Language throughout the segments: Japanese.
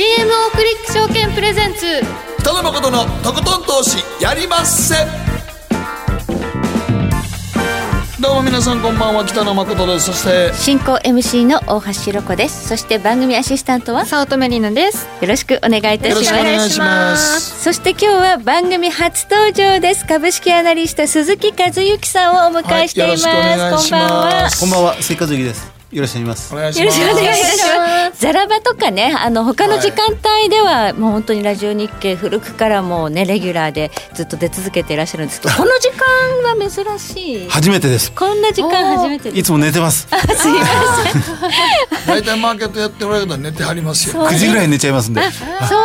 GMO クリック証券プレゼンツ北野誠のとことん投資やりまっせ。どうも皆さんこんばんは、北野誠です。そして進行 MC の大橋ひろ子です。そして番組アシスタントは早乙女里奈です。よろしくお願いいたします。よろしくお願いします。そして今日は番組初登場です。株式アナリスト鈴木和之さんをお迎えしています。はい、よろしくお願いします。こんばんは、鈴木和之です。よろしくお願いします。よろしくお願いします。ザラバとかね、他の時間帯では、もう本当にラジオ日経古くからもうねレギュラーでずっと出続けていらっしゃるんですけど、この時間は珍しい。初めてです。こんな時間初めてです。いつも寝てます。あ、すいません。大体マーケットやっておられるのは寝てはりますよ。9時ぐらいに寝ちゃいますんで。そ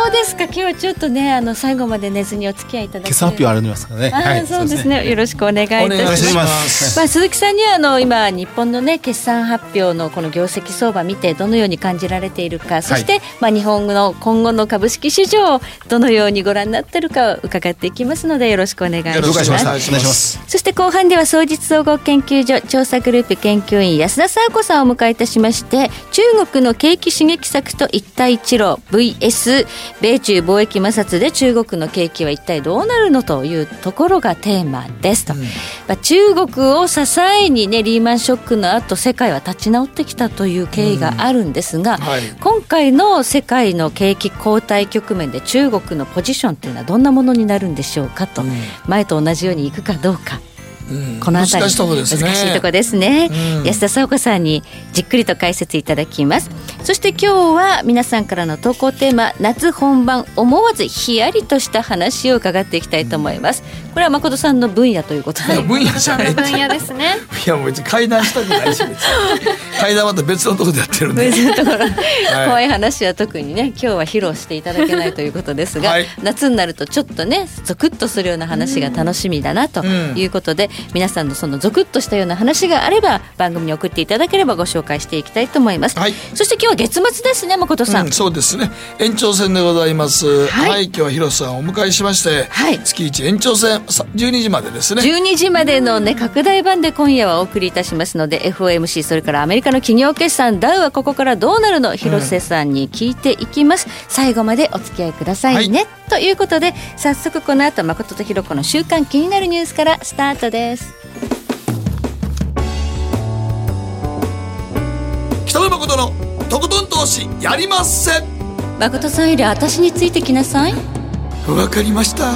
うですか。今日はちょっとね最後まで寝ずにお付き合いいただき、決算発表あるんですからね。はい、そうですね。よろしくお願いいたします。鈴木さんには今日本のね決算発表のこの業績相場見てどのように感じられているか、そして、日本の今後の株式市場をどのようにご覧になっているかを伺っていきますので、よろしくお願いします。よろしくお願いします。そして後半では総実総合研究所調査グループ研究員安田佐和子さんをお迎えいたしまして、中国の景気刺激策と一帯一路 vs 米中貿易摩擦で中国の景気は一体どうなるのというところがテーマですと。中国を支えに、リーマンショックの後世界は立ち直ってきたという経緯があるんですが、今回の世界の景気後退局面で中国のポジションというのはどんなものになるんでしょうかと、前と同じようにいくかどうか、このあたり難しいところですね。難しいところですね。安田佐和子さんにじっくりと解説いただきます。そして今日は皆さんからの投稿テーマ、夏本番思わずヒヤリとした話を伺っていきたいと思います。これは誠さんの分野ということで。分野じゃない。分野ですね。いや、もう別に会談したくないし、会談また別のところでやってるんで、別のところ、怖い話は特にね今日は披露していただけないということですが、夏になるとちょっとねゾクッとするような話が楽しみだなということで、皆さんのそのゾクッとしたような話があれば番組に送っていただければご紹介していきたいと思います。そして今日は月末ですね、誠さん。そうですね、延長戦でございます。今日は広瀬さんをお迎えしまして、月1延長戦12時までですね。12時までの、拡大版で今夜はお送りいたしますので、FOMC それからアメリカの企業決算ダウはここからどうなるの、広瀬さんに聞いていきます。最後までお付き合いくださいね、ということで早速この後、誠とひろ子の週刊気になるニュースからスタートです。北野誠のとことん投資やりまっせ。誠さんより私についてきなさい。わかりました。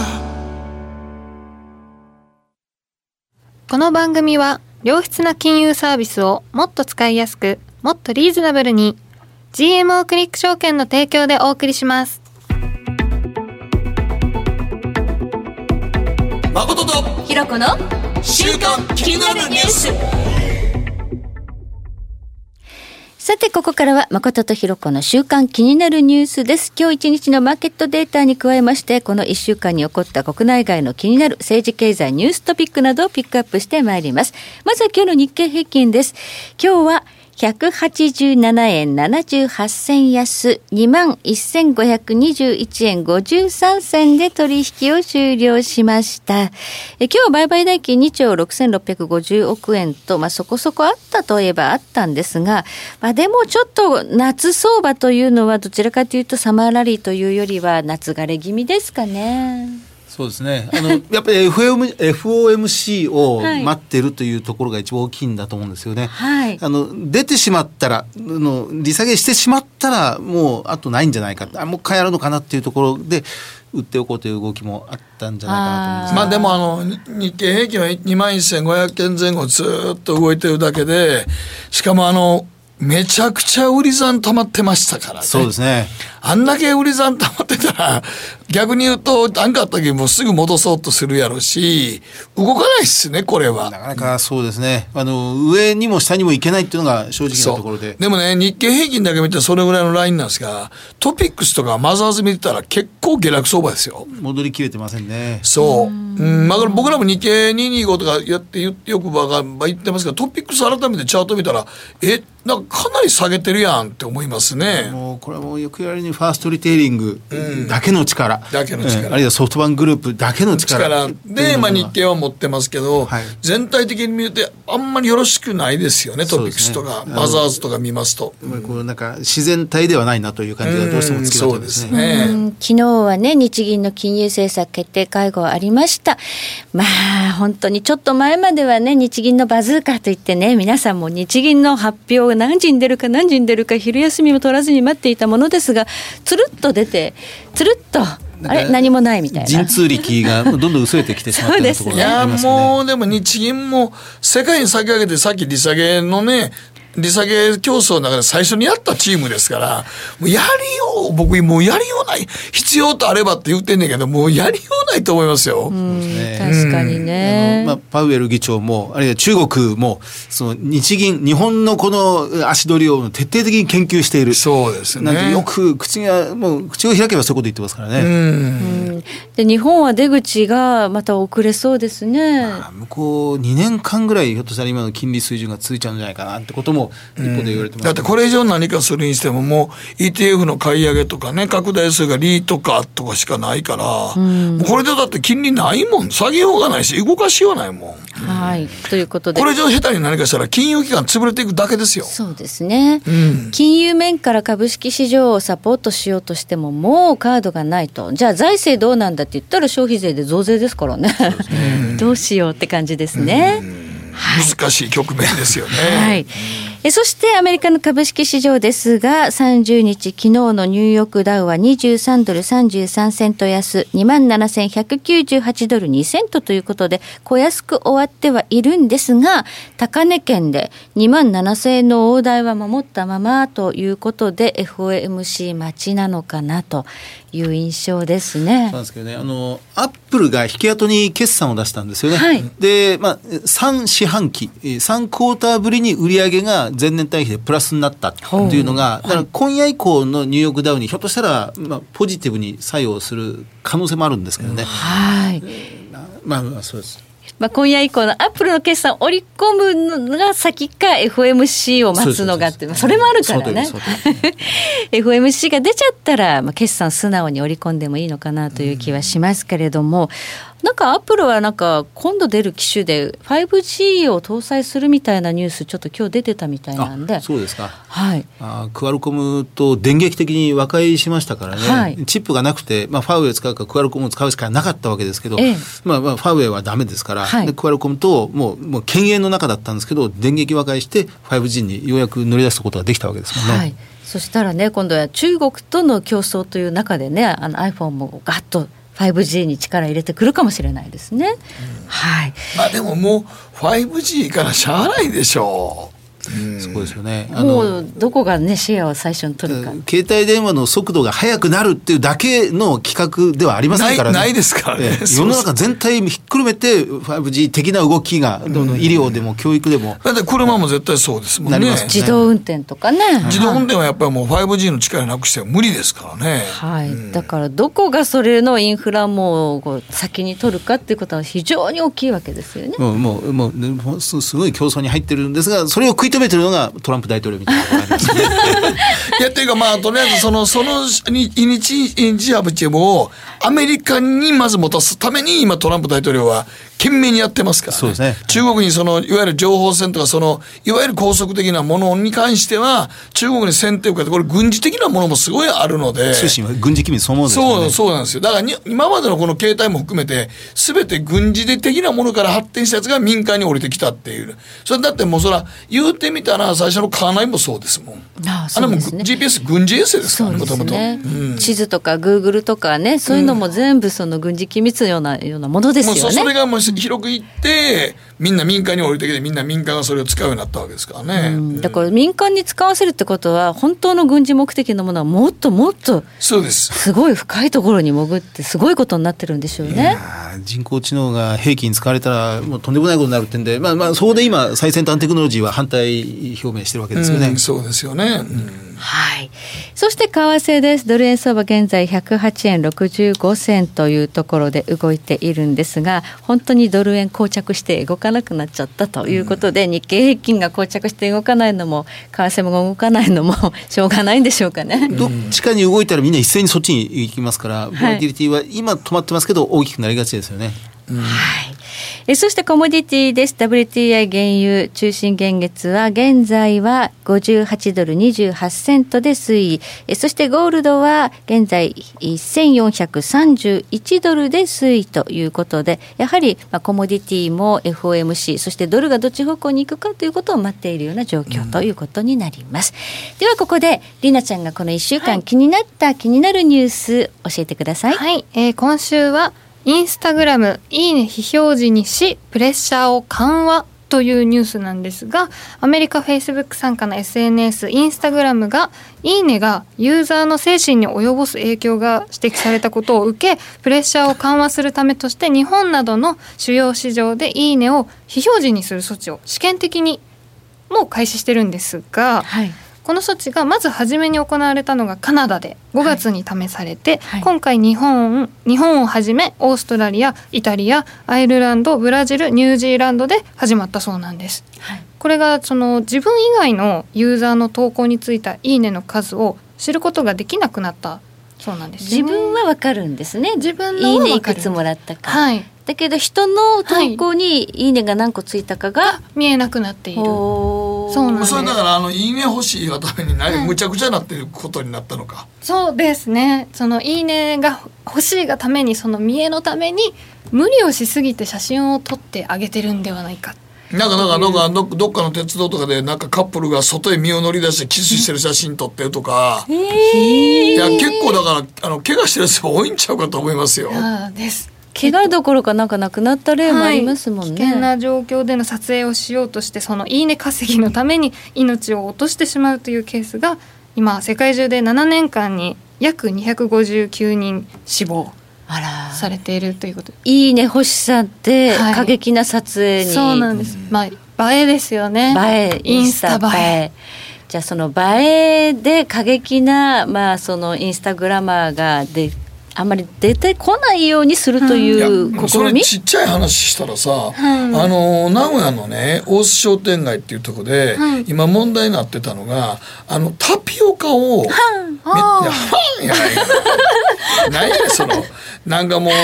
この番組は良質な金融サービスをもっと使いやすく、もっとリーズナブルに GMO クリック証券の提供でお送りします。誠とひろこの週刊気になるニュース。さてここからは誠とひろこの週刊気になるニュースです。今日一日のマーケットデータに加えまして、この1週間に起こった国内外の気になる政治経済ニューストピックなどをピックアップしてまいります。まずは今日の日経平均です。今日は187円78銭安 21,521 円53銭で取引を終了しました。今日売買代金2兆6650億円と、そこそこあったといえばあったんですが、でもちょっと夏相場というのはどちらかというとサマーラリーというよりは夏枯れ気味ですかね。そうですね、やっぱり FOMC を待っているというところが一番大きいんだと思うんですよね。出てしまったら利下げしてしまったらもうあとないんじゃないか、もう一回やるのかなっていうところで売っておこうという動きもあったんじゃないかなと思います。でも日経平均は 21,500 円前後ずっと動いてるだけで、しかもめちゃくちゃ売り残溜まってましたからね。そうですね。あんだけ売り残溜まってたら、逆に言うと何かあった時もすぐ戻そうとするやろし、動かないっすねこれは。なかなかそうですね。上にも下にもいけないっていうのが正直なところで。でもね、日経平均だけ見たらそれぐらいのラインなんですが、トピックスとかマザーズ見てたら結構下落相場ですよ。戻りきれてませんね。そう。僕らも日経225とかやってよく言ってますけど、トピックス改めてチャート見たらなんかかなり下げてるやんって思いますね。もうこれはもうよく言われるにファーストリテイリングだけの力、あるいはソフトバンクグループだけの力で、日経は持ってますけど、はい、全体的に見るとあんまりよろしくないですよね。トピックスとか、ね、マザーズとか見ますと、こうなんか自然体ではないなという感じがどうしてもつきまとですね。昨日はね、日銀の金融政策決定会合ありました。まあ本当にちょっと前まではね、日銀のバズーカといってね、皆さんも日銀の発表が何時に出るか何時に出るか昼休みも取らずに待っていたものですが、つるっと出てつるっとあれ何もないみたいな、神通力がどんどん薄れてきてしまっているところがありますよね。いやもうでも日銀も世界に先駆けて、さっき利下げのね、利下げ競争の中で最初にやったチームですから、もうやりよう、僕もうやりようない、必要とあればって言ってんねんけど、もうやりようないと思いますよ。確かにね、パウエル議長もあるいは中国もその日銀、日本のこの足取りを徹底的に研究している。そうですね、なんてよく口を開けばそういうこと言ってますからね。で日本は出口がまた遅れそうですね。向こう2年間ぐらいひょっとしたら今の金利水準が続いちゃうんじゃないかなってことも一方で言われてます。だってこれ以上何かするにしても、もう ETF の買い上げとかね、拡大するがリートかとかしかないから、これでだって金利ないもん、下げようがないし動かしようないもん。はい、ということでこれ以上下手に何かしたら金融機関潰れていくだけですよ。そうですね、金融面から株式市場をサポートしようとしても、もうカードがないと。じゃあ財政どうなんだって言ったら消費税で増税ですからね。どうしようって感じですね。難しい局面ですよね。はい。そしてアメリカの株式市場ですが、30日昨日のニューヨークダウは23ドル33セント安 27,198 ドル2セントということで小安く終わってはいるんですが、高値圏で 27,000 円の大台は守ったままということで FOMC 待ちなのかなという印象ですね。そうですけどね、アップルが引き跡に決算を出したんですよね。はい、で、3四半期3クォーターぶりに売上が前年対比でプラスになったというのが、だから今夜以降のニューヨークダウにひょっとしたら、ポジティブに作用する可能性もあるんですけどね。はい。そうです。今夜以降のアップルの決算を織り込むのが先か FOMC を待つのがって、それもあるからね。FOMC が出ちゃったら、決算素直に織り込んでもいいのかなという気はしますけれども、なんかアップルはなんか今度出る機種で 5G を搭載するみたいなニュースちょっと今日出てたみたいなんで。あ、そうですか。はい、クアルコムと電撃的に和解しましたからね。はい、チップがなくて、ファーウェイを使うかクアルコムを使うしかなかったわけですけど、ファーウェイはダメですから、でクアルコムともう犬猿の中だったんですけど、電撃和解して 5G にようやく乗り出すことができたわけですもんね。はい。そしたらね、今度は中国との競争という中でね、iPhone もガッと5G に力入れてくるかもしれないですね。はい。でももう 5G からしゃあないでしょう。そうですよね。もうどこがねシェアを最初に取るか。携帯電話の速度が速くなるっていうだけの企画ではありませんからね。ないですからね。世の中全体ひっくるめて 5G 的な動きがどの医療でも教育でも。だって車も絶対そうですもんね。なりますね。自動運転とかね。自動運転はやっぱりもう 5G の力なくしては無理ですからね。はい。だからどこがそれのインフラも先に取るかっていうことは非常に大きいわけですよね。もうすごい競争に入ってるんですが、それを食い止めてるのがトランプ大統領みたいなのがありますね。いやというか、とりあえずそのイニシアブチブをアメリカにまず持たすために今トランプ大統領は懸命にやってますから、ね。そうですね。中国にいわゆる情報戦とかいわゆる高速的なものに関しては中国に先手をかけて、これ軍事的なものもすごいあるので。通信は軍事機密そのものですよね。そうなんですよ。だから今までのこの携帯も含めて全て軍事的なものから発展したやつが民間に降りてきたっていう。それだってもうそら言うてみたら最初のカーナイもそうですもん。そうですね。あれも GPS 軍事衛星ですからね。そうですね。地図とか Google とかね、そういうのも全部その軍事機密のようなものですよね。それがもう広くいってみんな民間に降りてきて、みんな民間がそれを使うようになったわけですからね。だから民間に使わせるってことは、本当の軍事目的のものはもっともっとすごい深いところに潜ってすごいことになってるんでしょうね。いや人工知能が兵器に使われたらもうとんでもないことになるってんで、そこで今最先端テクノロジーは反対表明してるわけですよね。そうですよね。はい、そして為替です。ドル円相場現在108円65銭というところで動いているんですが、本当にドル円膠着して動かなくなっちゃったということで、日経平均が膠着して動かないのも為替も動かないのもしょうがないんでしょうかね。どっちかに動いたらみんな一斉にそっちに行きますから、ボラティリティは今止まってますけど大きくなりがちですよね。はい、そしてコモディティです。 WTI 原油中心原月は現在は58ドル28セントで推移、そしてゴールドは現在1431ドルで推移ということで、やはりコモディティも FOMC そしてドルがどっち方向に行くかということを待っているような状況ということになります、ではここでりなちゃんがこの1週間気になった、気になるニュース教えてください。はい、今週はInstagram いいね非表示にしプレッシャーを緩和というニュースなんですが、アメリカ Facebook 傘下の SNS Instagram がいいねがユーザーの精神に及ぼす影響が指摘されたことを受け、プレッシャーを緩和するためとして日本などの主要市場でいいねを非表示にする措置を試験的にもう開始してるんですが、はい、この措置がまず初めに行われたのがカナダで5月に試されて、はいはい、今回日本をはじめオーストラリア、イタリア、アイルランド、ブラジル、ニュージーランドで始まったそうなんです、はい、これがその自分以外のユーザーの投稿についたいいねの数を知ることができなくなったそうなんです、ね、自分は分かるんですね。自分のいいねいくつもらったか、はい、だけど人の投稿にいいねが何個ついたかが、はい、見えなくなっている。そうなんです。それだからいいね欲しいがためにむちゃくちゃなってることになったのか。そうですね。そのいいねが欲しいがために、その見栄のために無理をしすぎて写真を撮ってあげてるんではないか。なんかどっかの鉄道とかでなんかカップルが外へ身を乗り出してキスしてる写真撮ってるとか、いや結構だから怪我してる人多いんちゃうかと思いますよ。あです。怪我どころかなんかなくなった例もありますもんね、はい、危険な状況での撮影をしようとして、そのいいね稼ぎのために命を落としてしまうというケースが今世界中で7年間に約259人死亡されているということです。いいね欲しさって過激な撮影に、はい、そうなんです、映えですよね。映え、インスタ映え。じゃあその映えで過激な、そのインスタグラマーがあんまり出てこないようにするという試み、それちっちゃい話したらさ、名古屋のね大須商店街っていうとこで、はい、今問題になってたのがタピオカをいやなんやねんそのなんかもう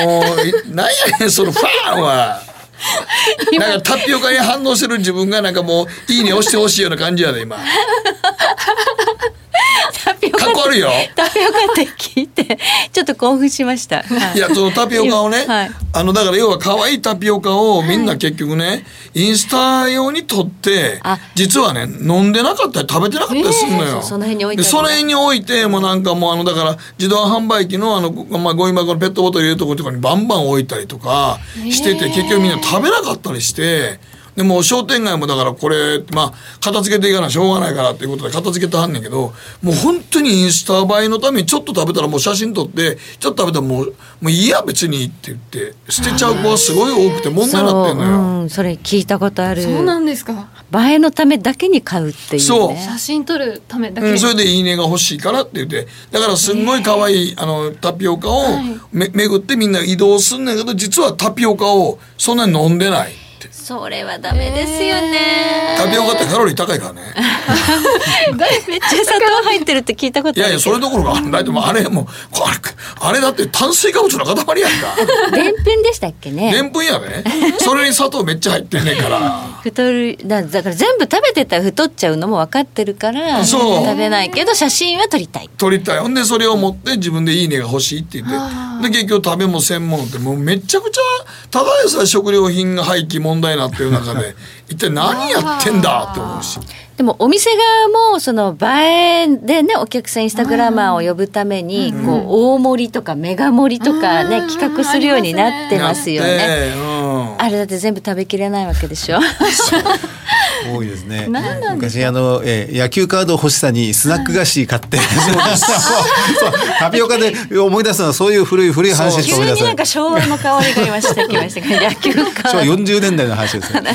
なんやねんそのファンはなんかタピオカに反応してる自分がなんかもういいね押してほしいような感じやで今かっこ悪いよ。タピオカって聞いてちょっと興奮しました。いやそのタピオカをね、はい、だから要は可愛いタピオカをみんな結局ね、はい、インスタ用に撮って実はね飲んでなかったり食べてなかったりするのよ、その辺に置いて、その辺に置いてもなんかもうだから自動販売機のゴミ箱のペットボトル入れるところとかにバンバン置いたりとかしてて、結局みんな食べなかったりして、でも商店街もだからこれ、片付けていかなしょうがないからっていうことで片付けてはんねんけど、もう本当にインスタ映えのためにちょっと食べたらもう写真撮って、ちょっと食べたらもういいや別にって言って捨てちゃう子はすごい多くて問題になってんのよ。それ聞いたことある。そうなんですか。映えのためだけに買うっていうね。そう。写真撮るためだけ、それでいいねが欲しいからって言って、だからすんごい可愛いタピオカを巡ってみんな移動すんねんけど、実はタピオカをそんなに飲んでない。それはダメですよね。タピオカってカロリー高いからねめっちゃ砂糖入ってるって聞いたことある。いやそれどころかあれもあれだって炭水化物の塊やんか。でんぷんでしたっけね。でんぷんやね。それに砂糖めっちゃ入ってんねんから太る。だから全部食べてたら太っちゃうのも分かってるから食べないけど、写真は撮りたい。ほんでそれを持って自分でいいねが欲しいって言って、で結局食べも専門ってもうめちゃくちゃただでさえ食料品が廃棄問題になってる中で一体何やってんだって思うし、でもお店側もその映えでね、お客さんインスタグラマーを呼ぶために大盛りとかメガ盛りとかね企画するようになってますよね。あれだって全部食べきれないわけでしょ多いですね。昔野球カード欲しさにスナック菓子買ってタピオカで思い出すのはそういう古い話しか思い出せない。急になんか昭和の香りが今してきましたけど野球カード昭和40年代の話ですね、はい、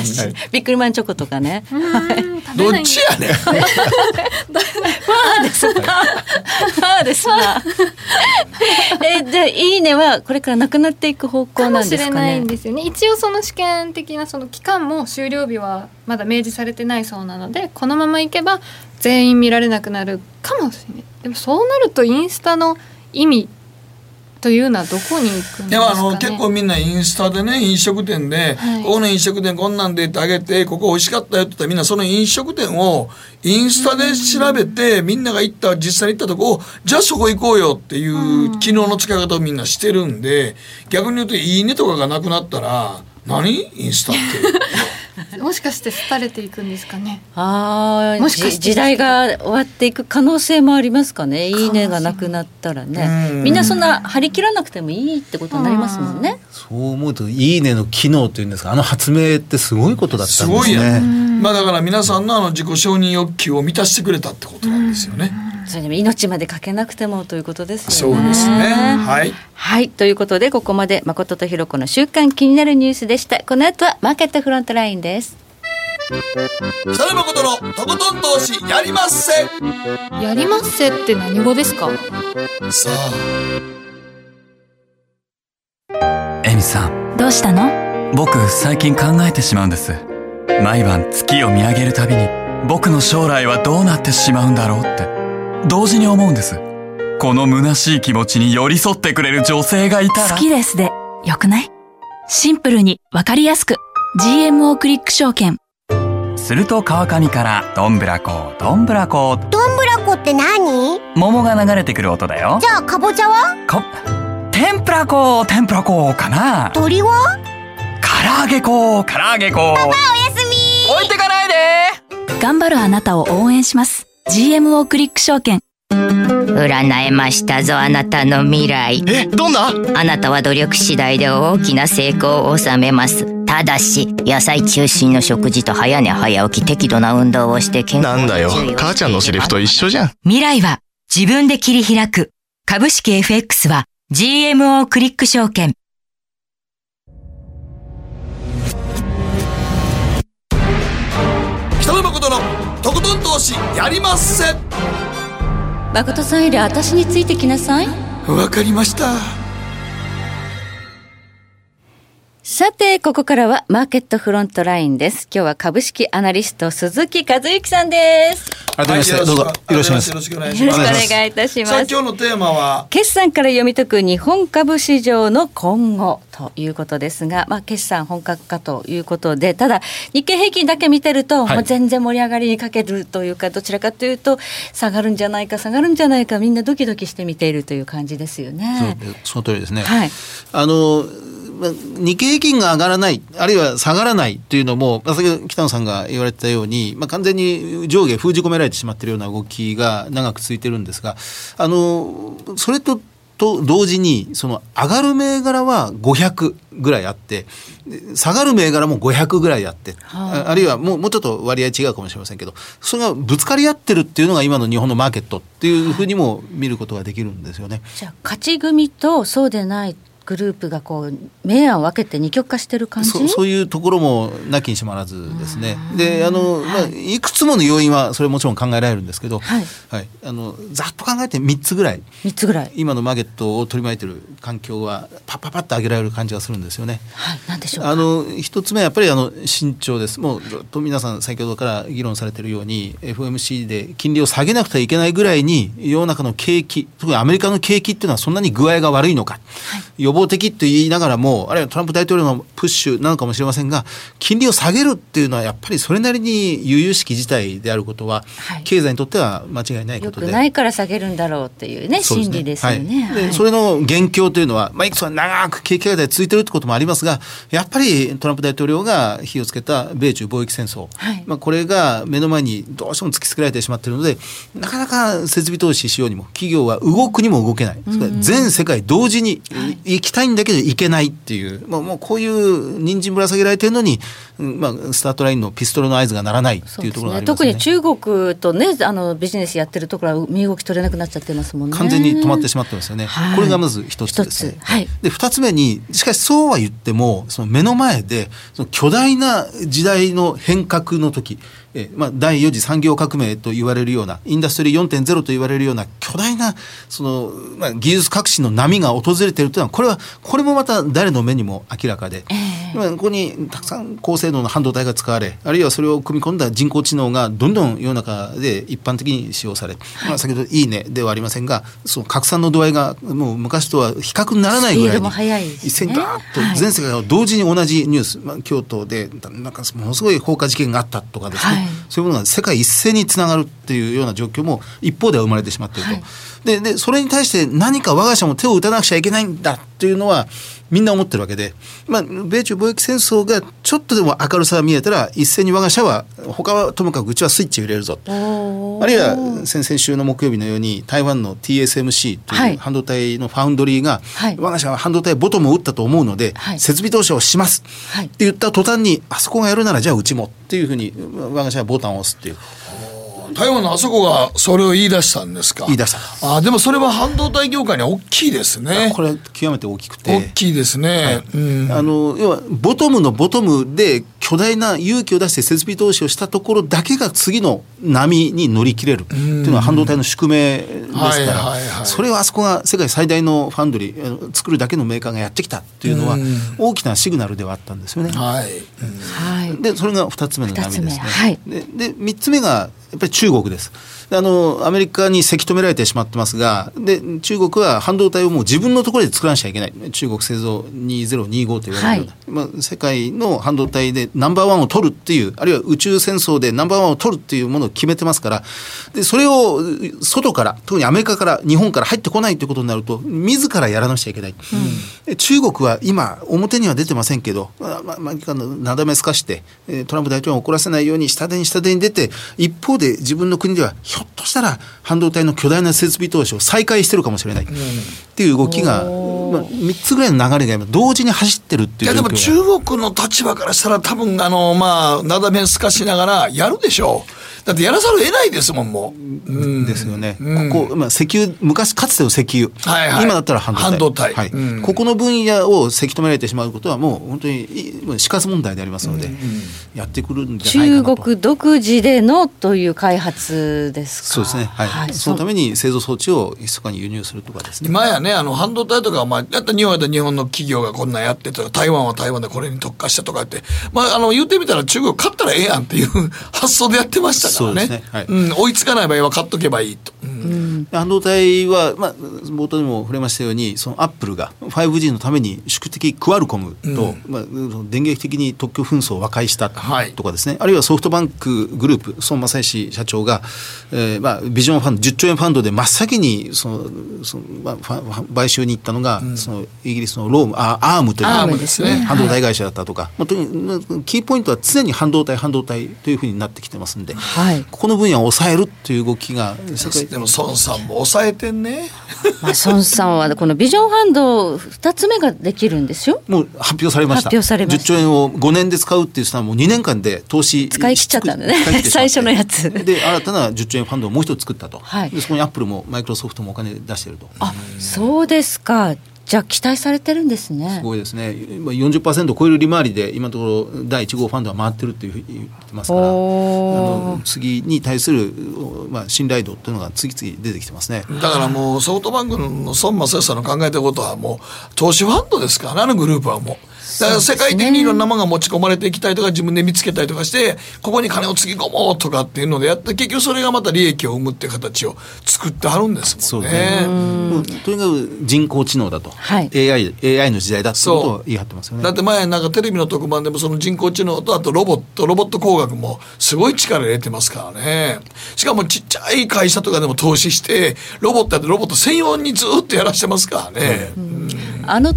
ビックリマンチョコとかね。どっちやねんファーですそうですか。じゃあいいねはこれからなくなっていく方向なんですかね。かもしれないんですよね。一応その試験的なその期間も終了日はまだ明示されてないそうなので、このままいけば全員見られなくなるかもしれない。でもそうなるとインスタの意味というのはどこに行くんですかね。結構みんなインスタでね、飲食店で、はい、ここの飲食店こんなんでってあげて、ここ美味しかったよって言ったらみんなその飲食店をインスタで調べて、みんなが行った実際に行ったとこをじゃあそこ行こうよっていう機能の使い方をみんなしてるんで、逆に言うといいねとかがなくなったら何インスタってもしかして廃れていくんですかね。あ、もしかして時代が終わっていく可能性もありますかね。いいねがなくなったらね、みんなそんな張り切らなくてもいいってことになりますもんね。そう思うといいねの機能というんですか、あの発明ってすごいことだったんですね。すごいね。だから皆さんのあの自己承認欲求を満たしてくれたってことなんですよね。それでも命までかけなくてもということですよね。そうですね、はい、はい、ということでここまで誠とひろこの週刊気になるニュースでした。この後はマーケットフロントラインです。北野誠のとことん投資やりまっせ。やりまっせって何語ですか。さあ、エミさんどうしたの。僕最近考えてしまうんです。毎晩月を見上げるたびに僕の将来はどうなってしまうんだろうって同時に思うんです。この虚しい気持ちに寄り添ってくれる女性がいたら。好きですでよくない。シンプルにわかりやすく GMO クリック証券。すると川上からどんぶらこどんぶらこ。どんぶらこって何。桃が流れてくる音だよ。じゃあかぼちゃは。天ぷらこ天ぷらこかな。鳥は。唐揚げこ唐揚げこ。パパおやすみ。置いてかないで。頑張るあなたを応援します。GMO クリック証券。占えましたぞあなたの未来。え、どんな。あなたは努力次第で大きな成功を収めます。ただし野菜中心の食事と早寝早起き適度な運動をして健康。なんだよ母ちゃんのセリフと一緒じゃん。未来は自分で切り開く。株式 FX は GMO クリック証券。北野誠のとことん投資やりまっせ。誠さんより私についてきなさい。わかりました。さてここからはマーケットフロントラインです。今日は株式アナリスト鈴木和之さんです。ありがとうございます。どうぞよろしくお願いします。よろしくお願いいたします。さあ今日のテーマは決算から読み解く日本株市場の今後ということですが、決算本格化ということで、ただ日経平均だけ見てると、もう全然盛り上がりに欠けるというか、どちらかというと下がるんじゃないか下がるんじゃないかみんなドキドキして見ているという感じですよね。その通りですね、はい、日経平均が上がらないあるいは下がらないというのも、先ほど北野さんが言われてたように、完全に上下封じ込められてしまっているような動きが長く続いているんですが、それと同時にその上がる銘柄は500ぐらいあって、下がる銘柄も500ぐらいあって、あるいはもうちょっと割合違うかもしれませんけど、それがぶつかり合ってるっていうのが今の日本のマーケットっていうふうにも見ることができるんですよね。じゃあ勝ち組とそうでないグループがこう明暗を分けて二極化してる感じ。そういうところもなきにしもあらずですね。で、いくつもの要因はそれもちろん考えられるんですけど、はいはい、ざっと考えて3つぐらい今のマーケットを取り巻いてる環境はパッパッパッと上げられる感じがするんですよね。はい、何でしょうか。一つ目はやっぱり慎重です。もうずっと皆さん先ほどから議論されているように FOMC で金利を下げなくてはいけないぐらいに世の中の景気、特にアメリカの景気っていうのはそんなに具合が悪いのか、はい、予防的と言いながらも、あるいはトランプ大統領のプッシュなのかもしれませんが、金利を下げるっていうのはやっぱりそれなりに悠々しき事態であることは、はい、経済にとっては間違いないことで、よくないから下げるんだろうっていうね、心理ですよね。はい、でそれの元凶というのは、いくつか長く景気が続いているってこともありますが、やっぱりトランプ大統領が火をつけた米中貿易戦争、はい、これが目の前にどうしても突きつけられてしまっているので、なかなか設備投資しようにも企業は動くにも動けない、全世界同時に、はい、行きたいんだけど行けないっていう、もうこういう人参ぶら下げられてるのに、スタートラインのピストルの合図が鳴らないっていうところがありますね。特に中国とね、ビジネスやってるところは身動き取れなくなっちゃってますもんね。完全に止まってしまってますよね。はい、これがまず一つですね。はい、で二つ目に、しかしそうは言ってもその目の前でその巨大な時代の変革の時、第4次産業革命と言われるようなインダストリー 4.0 と言われるような巨大なその、技術革新の波が訪れているというのはこれもまた誰の目にも明らかで、ここにたくさん高性能な半導体が使われ、あるいはそれを組み込んだ人工知能がどんどん世の中で一般的に使用され、先ほどいいねではありませんが、その拡散の度合いがもう昔とは比較にならないぐらいに一斉にガーッと全世界が同時に同じニュース、京都でなんかものすごい放火事件があったとかですね、そういうものが世界一斉につながるっていうような状況も一方では生まれてしまっていると、でそれに対して何か我が社も手を打たなくちゃいけないんだっていうのはみんな思ってるわけで、米中貿易戦争がちょっとでも明るさが見えたら一斉に我が社は他はともかくうちはスイッチを入れるぞ、あるいは先々週の木曜日のように台湾の TSMC という半導体のファウンドリーが、我が社は半導体ボトムを打ったと思うので、設備投資をしますって言った途端に、あそこがやるならじゃあうちもっていうふうに我が社はボタンを押すっていう。台湾のあそこがそれを言い出したんですか。言い出した。でもそれは半導体業界には大きいですね。これは極めて大きくて大きいですね、要はボトムのボトムで巨大な勇気を出して設備投資をしたところだけが次の波に乗り切れるっていうのは半導体の宿命ですから、それをあそこが世界最大のファンドリー作るだけのメーカーがやってきたっていうのは大きなシグナルではあったんですよね。でそれが2つ目の波ですね。で3つ目がやっぱり中国です。アメリカにせき止められてしまってますが、で中国は半導体をもう自分のところで作らなきゃいけない、中国製造2025と言われるような、世界の半導体でナンバーワンを取るっていう、あるいは宇宙戦争でナンバーワンを取るっていうものを決めてますから、でそれを外から特にアメリカから日本から入ってこないということになると自らやらなくちゃいけない、中国は今表には出てませんけど、なだめすかしてトランプ大統領を怒らせないように下手に下手に出て、一方で自分の国ではひょっとしたら半導体の巨大な設備投資を再開してるかもしれないっていう動きが、3つぐらいの流れが今同時に走ってるっていう。いやでも中国の立場からしたら多分なだめすかしながらやるでしょう。だってやらざるを得ないですもん。もう、ですよね、ここ、石油昔かつての石油、今だったら半導体、ここの分野をせき止められてしまうことはもう本当に死活問題でありますので、やってくるんじゃないかなと。中国独自でのという開発ですか。そうですね、そのために製造装置を密かに輸入するとかですね。今やね半導体とかやった日本だと日本の企業がこんなんやってとか、台湾は台湾でこれに特化したとかって、言ってみたら中国勝ったらええやんっていう発想でやってましたからね。そうですね、追いつかない場合は勝っとけばいいと。半導体は、冒頭にも触れましたように、そのアップルが 5G のために宿敵クアルコムと、電撃的に特許紛争を和解したとかですね、あるいはソフトバンクグループ孫正義社長が、ビジョンファンド10兆円ファンドで真っ先に買収に行ったのが、そのイギリスのアームという半導体会社だったとか、キーポイントは常に半導体というふうになってきてますんで、ここの分野を抑えるという動きが。でも孫さんも抑えてんね。孫さんはこのビジョンファンド2つ目ができるんですよ。もう発表されました。10兆円を5年で使うっていう人はもう2年間で投資使い切っちゃったんだね。最初のやつで新たな10兆円ファンドをもう一つ作ったと、でそこにアップルもマイクロソフトもお金出してると。そうですか。じゃあ期待されてるんですね。すごいですね。 40% 超える利回りで今のところ第1号ファンドは回ってるというふうに言ってますから、次に対する、信頼度というのが次々出てきてますね。だからもうソフトバンクの孫正義さんの考えたことはもう投資ファンドですから、あのグループはもうだから世界的にいろんなものが持ち込まれてきたりとか、自分で見つけたりとかしてここに金をつぎ込もうとかっていうのでやって、結局それがまた利益を生むっていう形を作ってあるんですもんね。とにかく人工知能だと、AI の時代だってことを言い張ってますよね。だって前なんかテレビの特番でもその人工知能とあとロボット工学もすごい力入れてますからね。しかもちっちゃい会社とかでも投資してロボット専用にずっとやらしてますからね。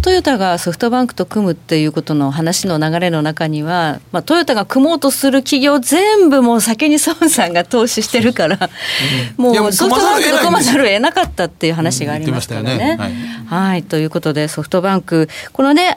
トヨタがソフトバンクと組むっていうことの話の流れの中には、トヨタが組もうとする企業全部もう先に孫さんが投資してるから、もうソフトバンクと組まざるを得なかったっていう話がありましたよね。ということでソフトバンク、このね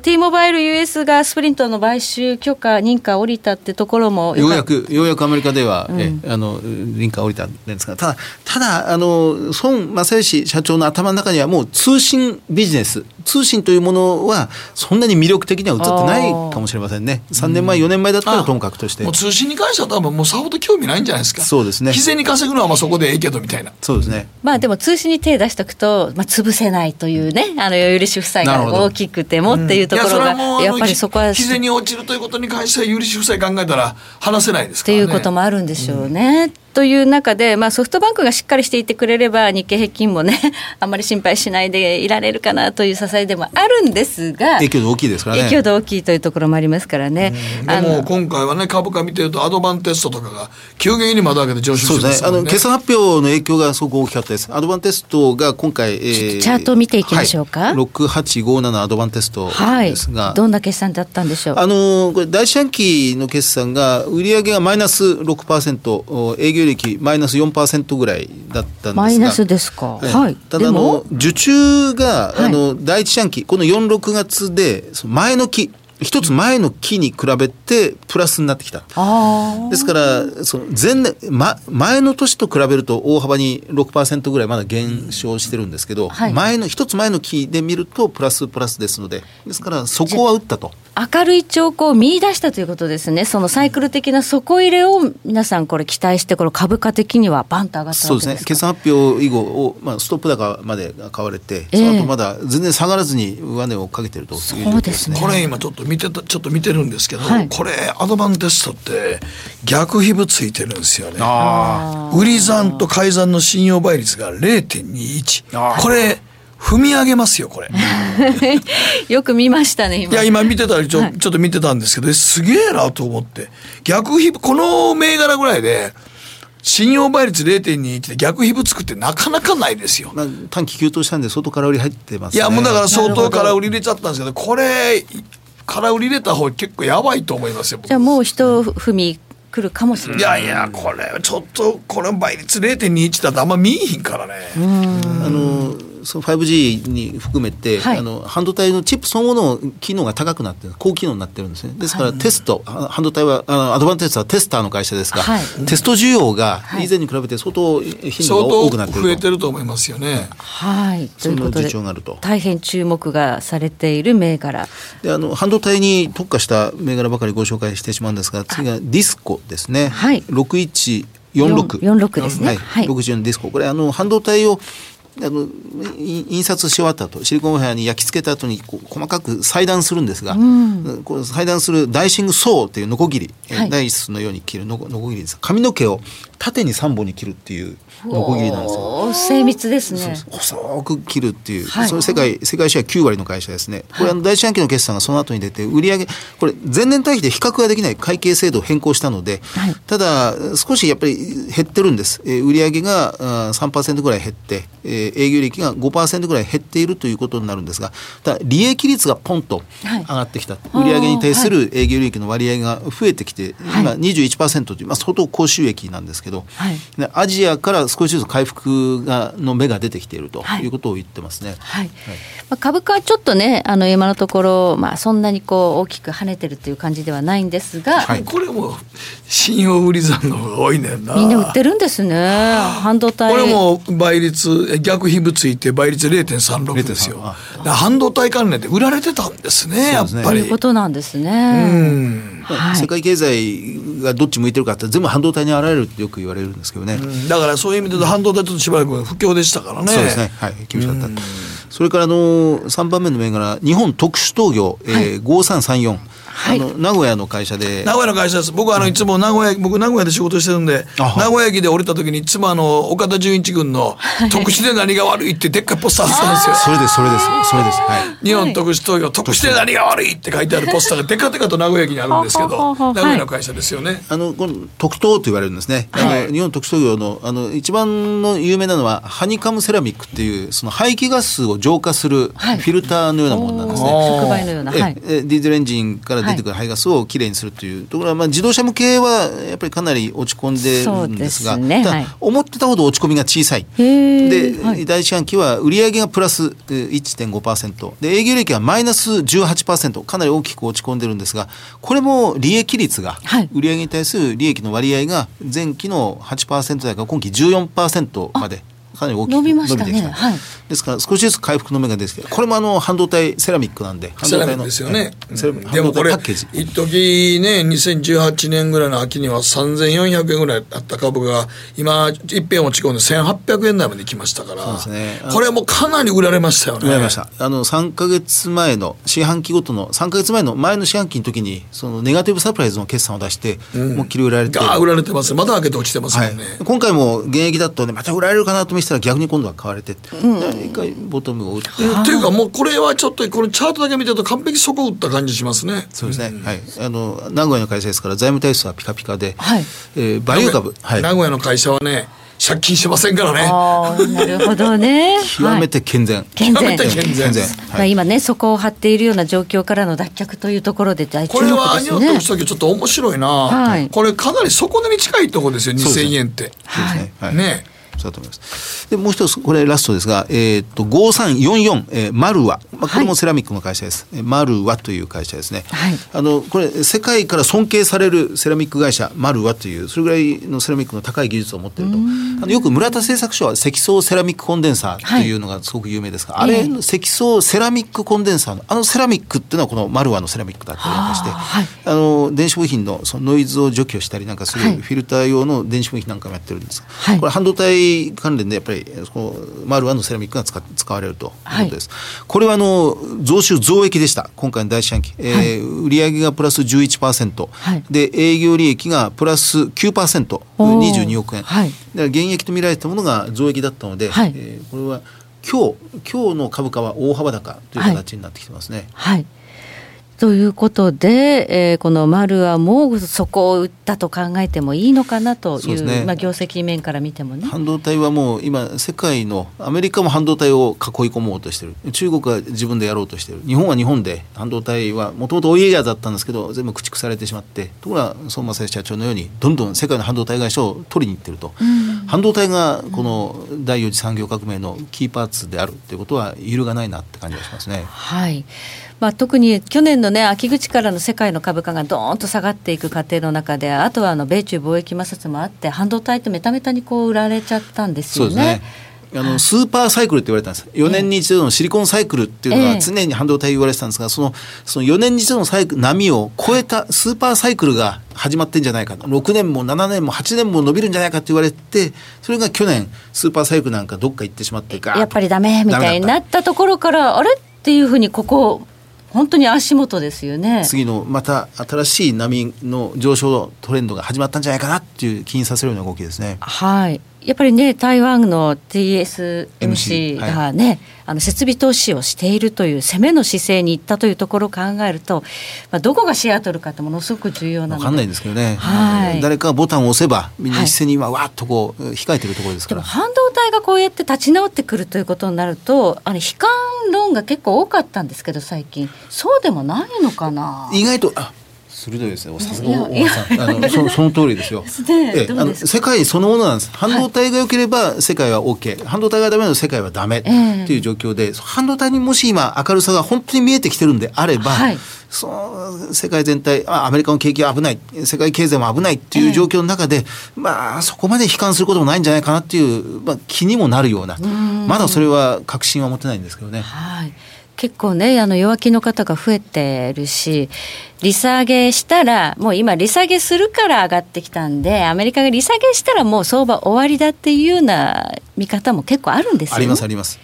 T モバイル US がスプリントの買収許可認可降りたってところもようやくアメリカでは、認可降りたんですが、ただ孫正義社長の頭の中にはもう通信ビジネスます。通信というものはそんなに魅力的には映ってないかもしれませんね。3年前4年前だったらともかくとしてもう通信に関しては多分もうさほど興味ないんじゃないですか。そうですね。自然に稼ぐのはまあそこでええけどみたいな。そうですね。まあでも通信に手出しとくと、まあ、潰せないというね、あの有利子負債が大きくてもっていうところが、やっぱりそこは自然に落ちるということに関しては有利子負債考えたら話せないですからね。ということもあるんでしょうね。という中で、まあ、ソフトバンクがしっかりしていてくれれば日経平均もねあんまり心配しないでいられるかなという支えでもあるんですが、影響度大きいですからね。影響度大きいというところもありますからね。でも今回はね株価見てるとアドバンテストとかが急激に窓開けて上昇してますもんね。そうですね。決算発表の影響がすごく大きかったです。アドバンテストが今回、チャートを見ていきましょうか、はい、6857アドバンテストですが、はい、どんな決算だったんでしょう。これ第四半期の決算が売上がマイナス 6%、 営業利益マイナス 4% ぐらいだったんですが、マイナスですか、はい、ただ受注が第一四半期この4、6月でその前の期一つ前の期に比べてプラスになってきた。ですからその前年、前の年と比べると大幅に 6% ぐらいまだ減少してるんですけど、はい、一つ前の期で見るとプラスプラスですので、ですからそこは打ったと明るい兆候を見出したということですね。そのサイクル的な底入れを皆さんこれ期待して、これ株価的にはバンと上がったわけですか。そうですね。決算発表以後を、まあ、ストップ高まで買われて、その後まだ全然下がらずに上値をかけているという状況ですね。これ今ちょっと見てるんですけど、はい、これアドバンテストって逆ヒブついてるんですよね。売り算と買い算の信用倍率が 0.21、 これ踏み上げますよこれよく見ましたね。 いや今見てたらちょっと見てたんですけど、すげえなと思って、逆比この銘柄ぐらいで信用倍率 0.21 で逆比ぶつくってなかなかないですよ。短期急騰したんで相当空売り入ってますね。いやもうだから相当空売り入れちゃったんですけど、これ空売り入れた方結構やばいと思いますよ。じゃあもう一踏み来るかもしれない。いやいやこれちょっとこれ倍率 0.21 だとあんま見えへんからね。うん、その 5G に含めて、はい、半導体のチップそのものの機能が高くなって高機能になってるんですね。ですからテスト、はい、半導体はアドバンテストはテスターの会社ですが、はい、テスト需要が以前に比べて相当頻度が多くなってると、相当増えてると思いますよね。はい、ということでそのがあると大変注目がされている銘柄で、半導体に特化した銘柄ばかりご紹介してしまうんですが、次がディスコですね、はい、46ですね、はい、64ディスコ。これ半導体を印刷し終わった後、シリコンウェアに焼き付けた後にこう細かく裁断するんですが、うん、こう裁断するダイシングソーというノコギリ、はい、ダイスのように切るノコギリです。髪の毛を縦に3本に切るっていうノコギリなんですよ。精密ですね。そうです。細く切るっていう、はい、その世界シェア9割の会社ですね。これ第四半期の決算がその後に出て、売上これ前年対比で比較ができない会計制度を変更したので、はい、ただ少しやっぱり減ってるんです。売上が 3% ぐらい減って、営業利益が 5% ぐらい減っているということになるんですが、ただ利益率がポンと上がってきた、はい、売上に対する営業利益の割合が増えてきて、はい、今 21% という、まあ、相当高収益なんですけど、はい、アジアから少しずつ回復の目が出てきているということを言ってますね。はいはいはい。まあ、株価はちょっとね今のところ、まあ、そんなにこう大きく跳ねてるという感じではないんですが、はい、これも信用売り算の方が多いねんな。みんな売ってるんですね半導体。これも倍率逆比ぶついて倍率 0.36 ですよ。半導体関連で売られてたんですね。やっぱりということなんですね。うん、はい、世界経済がどっち向いてるかって全部半導体に現れるってよく言われるんですけどね。うん、だからそういう意味で言うと半導体ちょっとしばらく不況でしたからね。そうですね、はい、厳しかった。それから3番目の銘柄日本特殊陶業、はい5334、はい、名古屋の会社で。名古屋の会社です。僕いつも僕名古屋で仕事してるんで、名古屋駅で降りた時にいつも岡田准一君の特殊で何が悪いってでっかいポスター貼ってたんですよ。それですそれですそれです、はい、日本特殊陶業特殊で何が悪いって書いてあるポスターがでかでかと名古屋駅にあるんですけど名古屋の会社ですよね。この特陶と言われるんですね。はい、日本特殊陶業の一番の有名なのはハニカムセラミックっていう、その排気ガスを浄化するフィルターのようなものなんですね。触媒のような、はい、ディーゼルエンジンから出てくる排ガスをきれいにするというところは、まあ、自動車向けはやっぱりかなり落ち込んでるんですが、そうですね、はい、思ってたほど落ち込みが小さいで、はい、第四半期は売上がプラス 1.5% で営業利益はマイナス 18% かなり大きく落ち込んでるんですが、これも利益率が、はい、売上に対する利益の割合が前期の 8% 台から今期 14% までかなり大きく伸びましたね。はい、ですから少しずつ回復の目が出てきて、これも半導体セラミックなんで、半導体のセラミックですよね。でもこれ一時ね、2018年ぐらいの秋には3400円ぐらいあった株が今一辺落ち込んで1800円台まで来ましたから、そうですね、これもかなり売られましたよね。売られました。3ヶ月前の四半期ごとの3ヶ月前の前の四半期の時にそのネガティブサプライズの決算を出して、うん、もう切り売られて、売られてます。また開けて落ちてますもんね。はい、今回も現役だとね、また売られるかなと見せたら逆に今度は買われて、一回ボトムを打って、というかもうこれはちょっとこのチャートだけ見てると完璧底を打った感じしますね。そうですね、うん、はい、名古屋の会社ですから財務体質はピカピカで、はい、バリュー株、はい、名古屋の会社はね借金しませんからね。あ、なるほどね。極めて健全、はい、健全、まあ、今ねそこを張っているような状況からの脱却というところで大注目ですね。これはアニオットしたけどちょっと面白いな、はい、これかなり底値に近いところですよ、2000円って。そうですね、はい、ね、そうだと思います。でもう一つこれラストですが、5344、マルワ、まあ、これもセラミックの会社です、はい、マルワという会社ですね、はい、これ世界から尊敬されるセラミック会社マルワという、それぐらいのセラミックの高い技術を持っていると。よく村田製作所は積層セラミックコンデンサーというのがすごく有名ですが、はい、あれの積層セラミックコンデンサーのセラミックっていうのはこのマルワのセラミックだったりなんかして、はい、電子部品の、そのノイズを除去したりなんかする、はい、フィルター用の電子部品なんかもやってるんです、はい、これ半導体関連でやっぱりこのマルワのセラミックが使われるということです、はい、これは増収増益でした今回の第四半期、はい、売上がプラス 11%、はい、で営業利益がプラス 9%、 22億円、はい、だから減益と見られたものが増益だったので、はい、これは今日の株価は大幅高という形になってきてますね。はい、はい、ということで、このマルワもそこを打ったと考えてもいいのかなという、う、ね、まあ、業績面から見てもね。半導体はもう今世界の、アメリカも半導体を囲い込もうとしてる、中国は自分でやろうとしてる、日本は日本で、半導体はもともとお家芸だったんですけど全部駆逐されてしまって、ところが孫正社長のようにどんどん世界の半導体会社を取りに行ってると、うん、半導体がこの第4次産業革命のキーパーツであるということは揺るがないなって感じがしますね。はい、まあ、特に去年のね、秋口からの世界の株価がドーンと下がっていく過程の中で、あとは米中貿易摩擦もあって、半導体ってメタメタにこう売られちゃったんですよね。そうですね、スーパーサイクルって言われたんです。4年に一度のシリコンサイクルっていうのが常に半導体言われてたんですが、その4年に一度の波を超えたスーパーサイクルが始まってんじゃないかと、6年も7年も8年も伸びるんじゃないかと言われて、それが去年スーパーサイクルなんかどっか行ってしまって、やっぱりダメみたいになったところから、あれっていうふうに、ここ本当に足元ですよね。次のまた新しい波の上昇のトレンドが始まったんじゃないかなっていう気にさせるような動きですね。はい、やっぱりね、台湾の TSMC がね、はい、設備投資をしているという攻めの姿勢に行ったというところを考えると、まあ、どこがシェア取るかってものすごく重要なので分かんないんですけどね、はい、誰かがボタンを押せばみんな一斉に今わーっとこう控えてるところですから、はい、でも半導体がこうやって立ち直ってくるということになると、悲観論が結構多かったんですけど最近そうでもないのかな。意外と鋭いですね。さすが大さん、その通りですよ。世界そのものなんです。半導体が良ければ世界は OK、はい、半導体がダメなら世界はダメっていう状況で、半導体にもし今明るさが本当に見えてきてるんであれば、はい、その世界全体、アメリカの景気は危ない、世界経済も危ないっていう状況の中で、まあ、そこまで悲観することもないんじゃないかなっていう、まあ、気にもなるような、まだそれは確信は持てないんですけどね。はい、結構ね、弱気の方が増えてるし、利下げしたら、もう今利下げするから上がってきたんで、アメリカが利下げしたらもう相場終わりだっていうような見方も結構あるんですよね。ありますあります。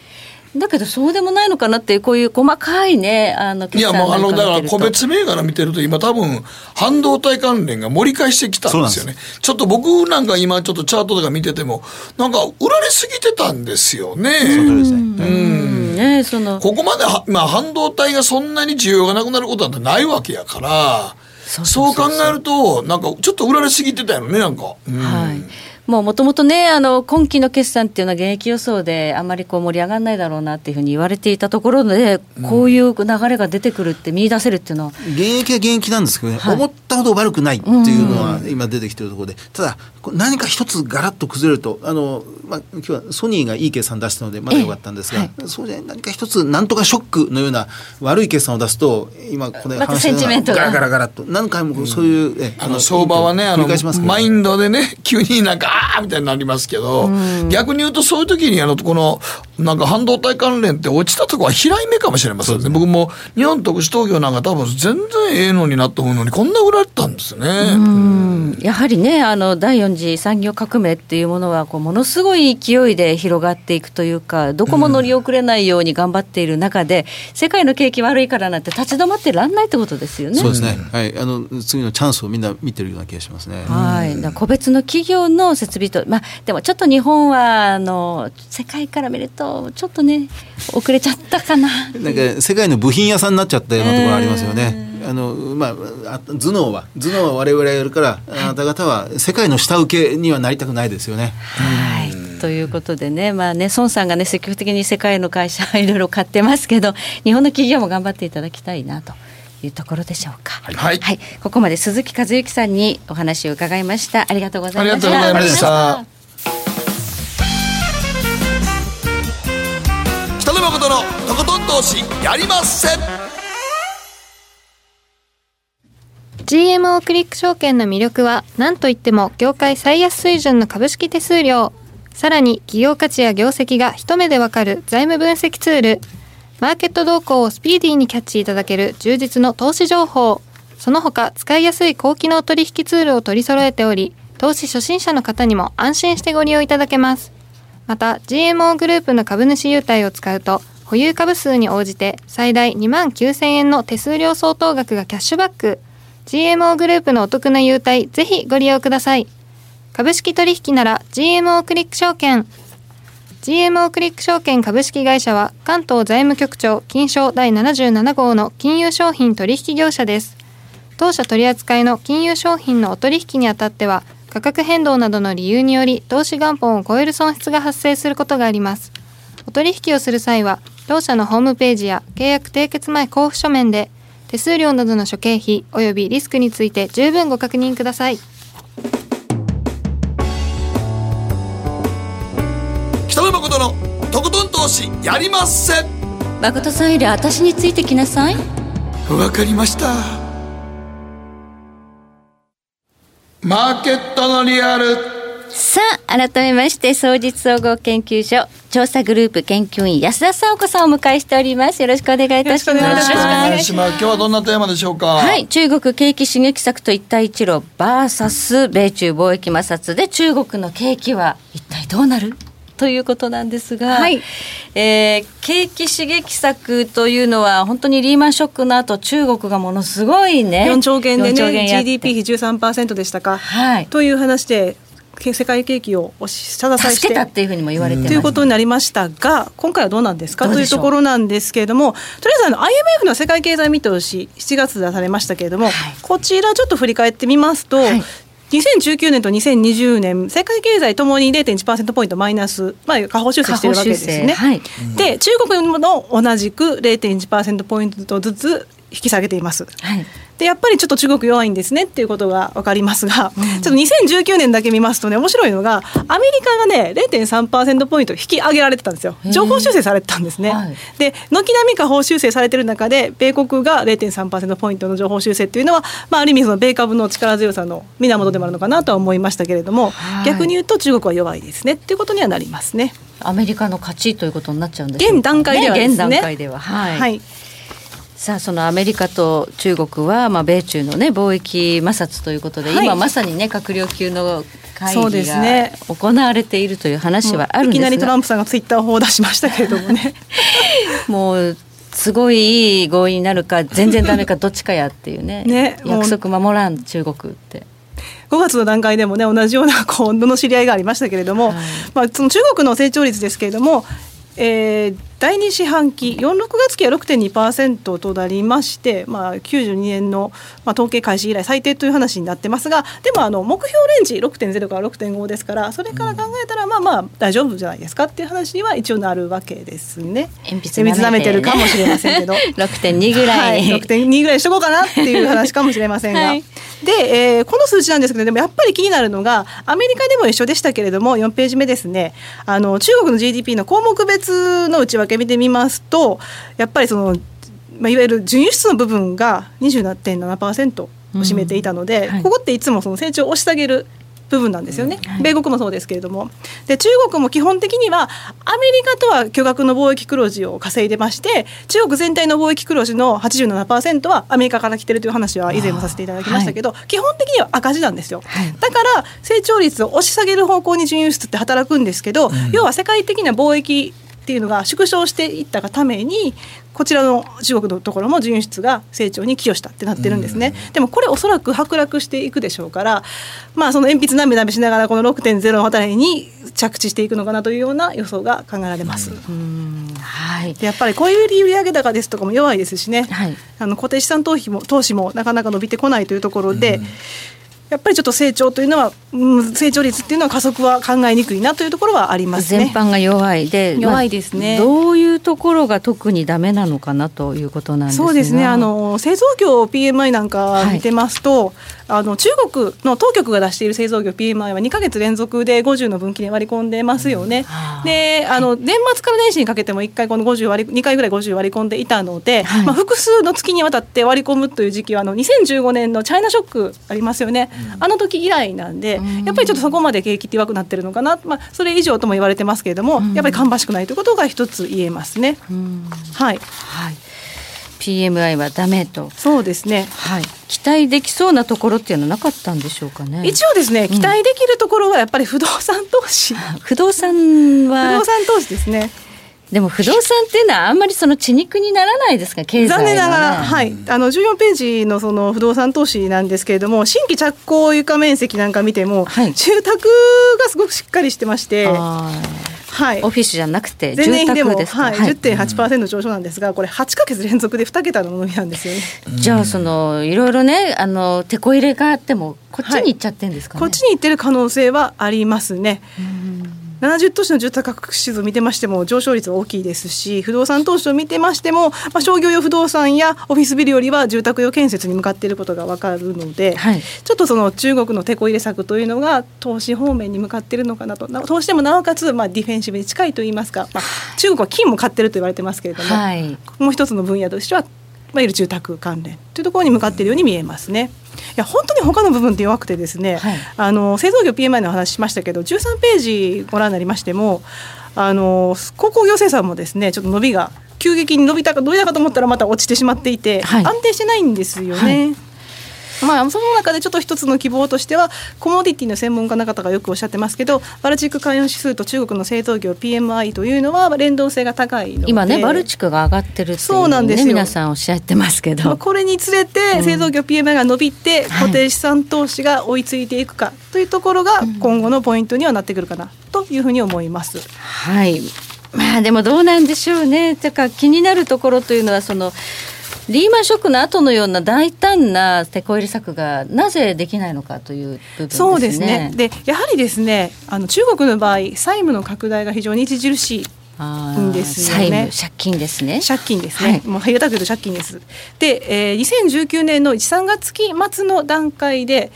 だけどそうでもないのかなっていう、こういう細かいね、決算なんか見てると、いや、もうだから個別銘柄見てると今多分半導体関連が盛り返してきたんですよね。ちょっと僕なんか今ちょっとチャートとか見ててもなんか売られすぎてたんですよね。そうですね。ここまでまあ、半導体がそんなに需要がなくなることなんてないわけやから、そう考えるとなんかちょっと売られすぎてたよね、なんか、うん、はい、もともとね、今期の決算っていうのは現役予想であまりこう盛り上がらないだろうなっていうふうに言われていたところで、こういう流れが出てくるって見出せるっていうのは、うん、現役は現役なんですけどね、はい、思ったほど悪くないっていうのは今出てきてるところで、ただ何か一つガラッと崩れると、まあ、今日はソニーがいい計算出したのでまだよかったんですが、はい、そうじゃない、何か一つなんとかショックのような悪い計算を出すと、今これ話してるのがガラガラガラッと何回もそういう、相場はね、繰り返しますけどね、マインドでね、急になんかーみたいになりますけど、うん、逆に言うとそういう時にこのなんか半導体関連って落ちたとこは平井目かもしれませんね。僕も日本特殊陶業なんか多分全然ええのになと思うのにこんな売られたんですね。うん、やはりね第4次産業革命っていうものはこうものすごい勢いで広がっていくというか、どこも乗り遅れないように頑張っている中で、うん、世界の景気悪いからなんて立ち止まってらんないってことですよね。そうですね、はい、次のチャンスをみんな見てるような気がしますね。はい、だから個別の企業の設備と、でもちょっと日本は世界から見るとちょっとね遅れちゃったかな。なんか世界の部品屋さんになっちゃったようなところありますよね。頭脳は我々やるから、はい、あなた方は世界の下請けにはなりたくないですよね。はい、ということでね、孫さんがね積極的に世界の会社いろいろ買ってますけど、日本の企業も頑張っていただきたいなというところでしょうか。はいはい、ここまで鈴木和之さんにお話を伺いました。ありがとうございました。ありがとうございました。北野誠のとことん投資やりません。GMO クリック証券の魅力は何といっても業界最安水準の株式手数料、さらに企業価値や業績が一目でわかる財務分析ツール、マーケット動向をスピーディーにキャッチいただける充実の投資情報、その他使いやすい高機能取引ツールを取り揃えており、投資初心者の方にも安心してご利用いただけます。また GMO グループの株主優待を使うと保有株数に応じて最大29,000円の手数料相当額がキャッシュバック。GMO グループのお得な優待、ぜひご利用ください。株式取引なら GMO クリック証券。GMO クリック証券株式会社は関東財務局長金商第77号の金融商品取引業者です。当社取扱いの金融商品のお取引にあたっては、価格変動などの理由により投資元本を超える損失が発生することがあります。お取引をする際は、当社のホームページや契約締結前交付書面で、手数料などの諸経費およびリスクについて十分ご確認ください。北野誠のとことん投資やりません。誠さんより私についてきなさい。わかりました。マーケットのリアル。さあ改めまして双日総合研究所調査グループ研究員安田紗央子さんをお迎えしております。よろしくお願いいたします。よろしくお願いします。今日はどんなテーマでしょうか。はい、中国景気刺激策と一帯一路バーサス米中貿易摩擦で中国の景気は一体どうなるということなんですが、はい、景気刺激策というのは本当にリーマンショックの後中国がものすごいね4兆円でね GDP 比 13% でしたか、はい、という話で世界景気を下支えして助けたっていうふうにも言われてます、ね、ということになりましたが、今回はどうなんですかというところなんですけれども、とりあえずIMF の世界経済見通し7月出されましたけれども、はい、こちらちょっと振り返ってみますと、はい、2019年と2020年世界経済ともに 0.1% ポイントマイナス、下方修正しているわけですね、はい、で中国も同じく 0.1% ポイントずつ引き下げています、はい、でやっぱりちょっと中国弱いんですねっていうことが分かりますが、うん、ちょっと2019年だけ見ますとね面白いのがアメリカがね 0.3% ポイント引き上げられてたんですよ。上方修正されてたんですね、はい、で軒並み下方修正されてる中で米国が 0.3% ポイントの上方修正っていうのは、ある意味その米株の力強さの源でもあるのかなとは思いましたけれども、はい、逆に言うと中国は弱いですねっていうことにはなりますね。アメリカの勝ちということになっちゃうんでしょうか、ね、現段階ではですね、現段階では、はいはい。さあそのアメリカと中国は、米中の、ね、貿易摩擦ということで、はい、今まさに、ね、閣僚級の会議が行われているという話はあるんですが、いきなりトランプさんがツイッターを出しましたけれどもねもうすごいいい合意になるか全然ダメかどっちかやっていうね約束守らん中国って5月の段階でも、ね、同じような罵り合いがありましたけれども、はい、その中国の成長率ですけれども、第2四半期4、6月期は 6.2% となりまして、92年の、統計開始以来最低という話になってますが、でも目標レンジ 6.0 から 6.5 ですから、それから考えたら大丈夫じゃないですかっていう話には一応なるわけですね。鉛筆舐めてるかもしれませんけど6.2 ぐらい、はい、6.2 ぐらいしとこうかなっていう話かもしれませんが、はい、でこの数字なんですけど、でもやっぱり気になるのがアメリカでも一緒でしたけれども、4ページ目ですね、中国の GDP の項目別の内訳見てみますと、やっぱりその、いわゆる純輸出の部分が 27.7% を占めていたので、うん、はい、ここっていつもその成長を押し下げる部分なんですよね、はい、米国もそうですけれども。で、中国も基本的にはアメリカとは巨額の貿易黒字を稼いでまして、中国全体の貿易黒字の 87% はアメリカから来てるという話は以前もさせていただきましたけど、はい、基本的には赤字なんですよ、はい、だから成長率を押し下げる方向に純輸出って働くんですけど、うん、要は世界的な貿易っていうのが縮小していったがために、こちらの中国のところも純輸出が成長に寄与したってなってるんですね、うん、でもこれおそらく剥落していくでしょうから、まあ、その鉛筆なめなめしながらこの 6.0 あたりに着地していくのかなというような予想が考えられます、うん、はい、でやっぱりこういう利上げ高ですとかも弱いですしね、はい、固定資産投資もなかなか伸びてこないというところで、うん、やっぱりちょっと成長率っていうのは加速は考えにくいなというところはありますね。全般が弱いですね、まあ、どういうところが特にダメなのかなということなんですが、そうですね、製造業 PMI なんか見てますと、はい、中国の当局が出している製造業 PMI は2ヶ月連続で50の分岐で割り込んでますよね、うん、で年末から年始にかけても1回この2回ぐらい50割り込んでいたので、はい、まあ、複数の月にわたって割り込むという時期は2015年のチャイナショックありますよね、うん、あの時以来なんで、やっぱりちょっとそこまで景気って弱くなってるのかな、まあ、それ以上とも言われてますけれども、うん、やっぱり芳しくないということが一つ言えますね、うん、はい、はい、PMI はダメと。そうですね、はい、期待できそうなところっていうのはなかったんでしょうかね。一応ですね、期待できるところはやっぱり不動産投資、うん、不動産投資ですね。でも不動産っていうのはあんまりその血肉にならないですか、経済は、ね、残念ながら、はい、14ページのその不動産投資なんですけれども、新規着工床面積なんか見ても、はい、住宅がすごくしっかりしてまして、はい、オフィスじゃなくて住宅ですか。前年でも、はい、10.8% 上昇なんですが、これ8ヶ月連続で2桁の伸びなんですよね。じゃあいろいろね、てこ入れがあってもこっちに行っちゃってるんですかね、はい、こっちに行ってる可能性はありますね。70都市の住宅価格指数を見てましても上昇率は大きいですし、不動産投資を見てましても、まあ、商業用不動産やオフィスビルよりは住宅用建設に向かっていることが分かるので、はい、ちょっとその中国のてこ入れ策というのが投資方面に向かっているのかなと。投資でもなおかつ、まあ、ディフェンシブに近いといいますか、まあ、中国は金も買ってると言われてますけれども、はい、もう一つの分野としては、まあ、いる住宅関連というところに向かっているように見えますね。いや本当に他の部分って弱くてですね、はい、製造業 PMI の話しましたけど、13ページご覧になりましても、鉱工業生産もですね、ちょっと伸びが急激に伸びたかと思ったらまた落ちてしまっていて、はい、安定してないんですよね、はい、まあ、その中でちょっと一つの希望としては、コモディティの専門家の方がよくおっしゃってますけど、バルチック関与指数と中国の製造業 PMI というのは連動性が高いので、今ねバルチックが上がってるっていうのを、ね、皆さんおっしゃってますけど、まあ、これにつれて製造業 PMI が伸びて、うん、固定資産投資が追いついていくかというところが今後のポイントにはなってくるかなというふうに思います、うん、はい、まあ、でもどうなんでしょうね。てか気になるところというのは、そのリーマンショックの後のような大胆なてこ入れ策がなぜできないのかという部分ですね。そうですね。で、やはりですね、中国の場合、債務の拡大が非常に著しいんですよね。借金ですね。借金ですね。はい、もう平たく言うと借金です。で、2019年の 1,3 月期末の段階で、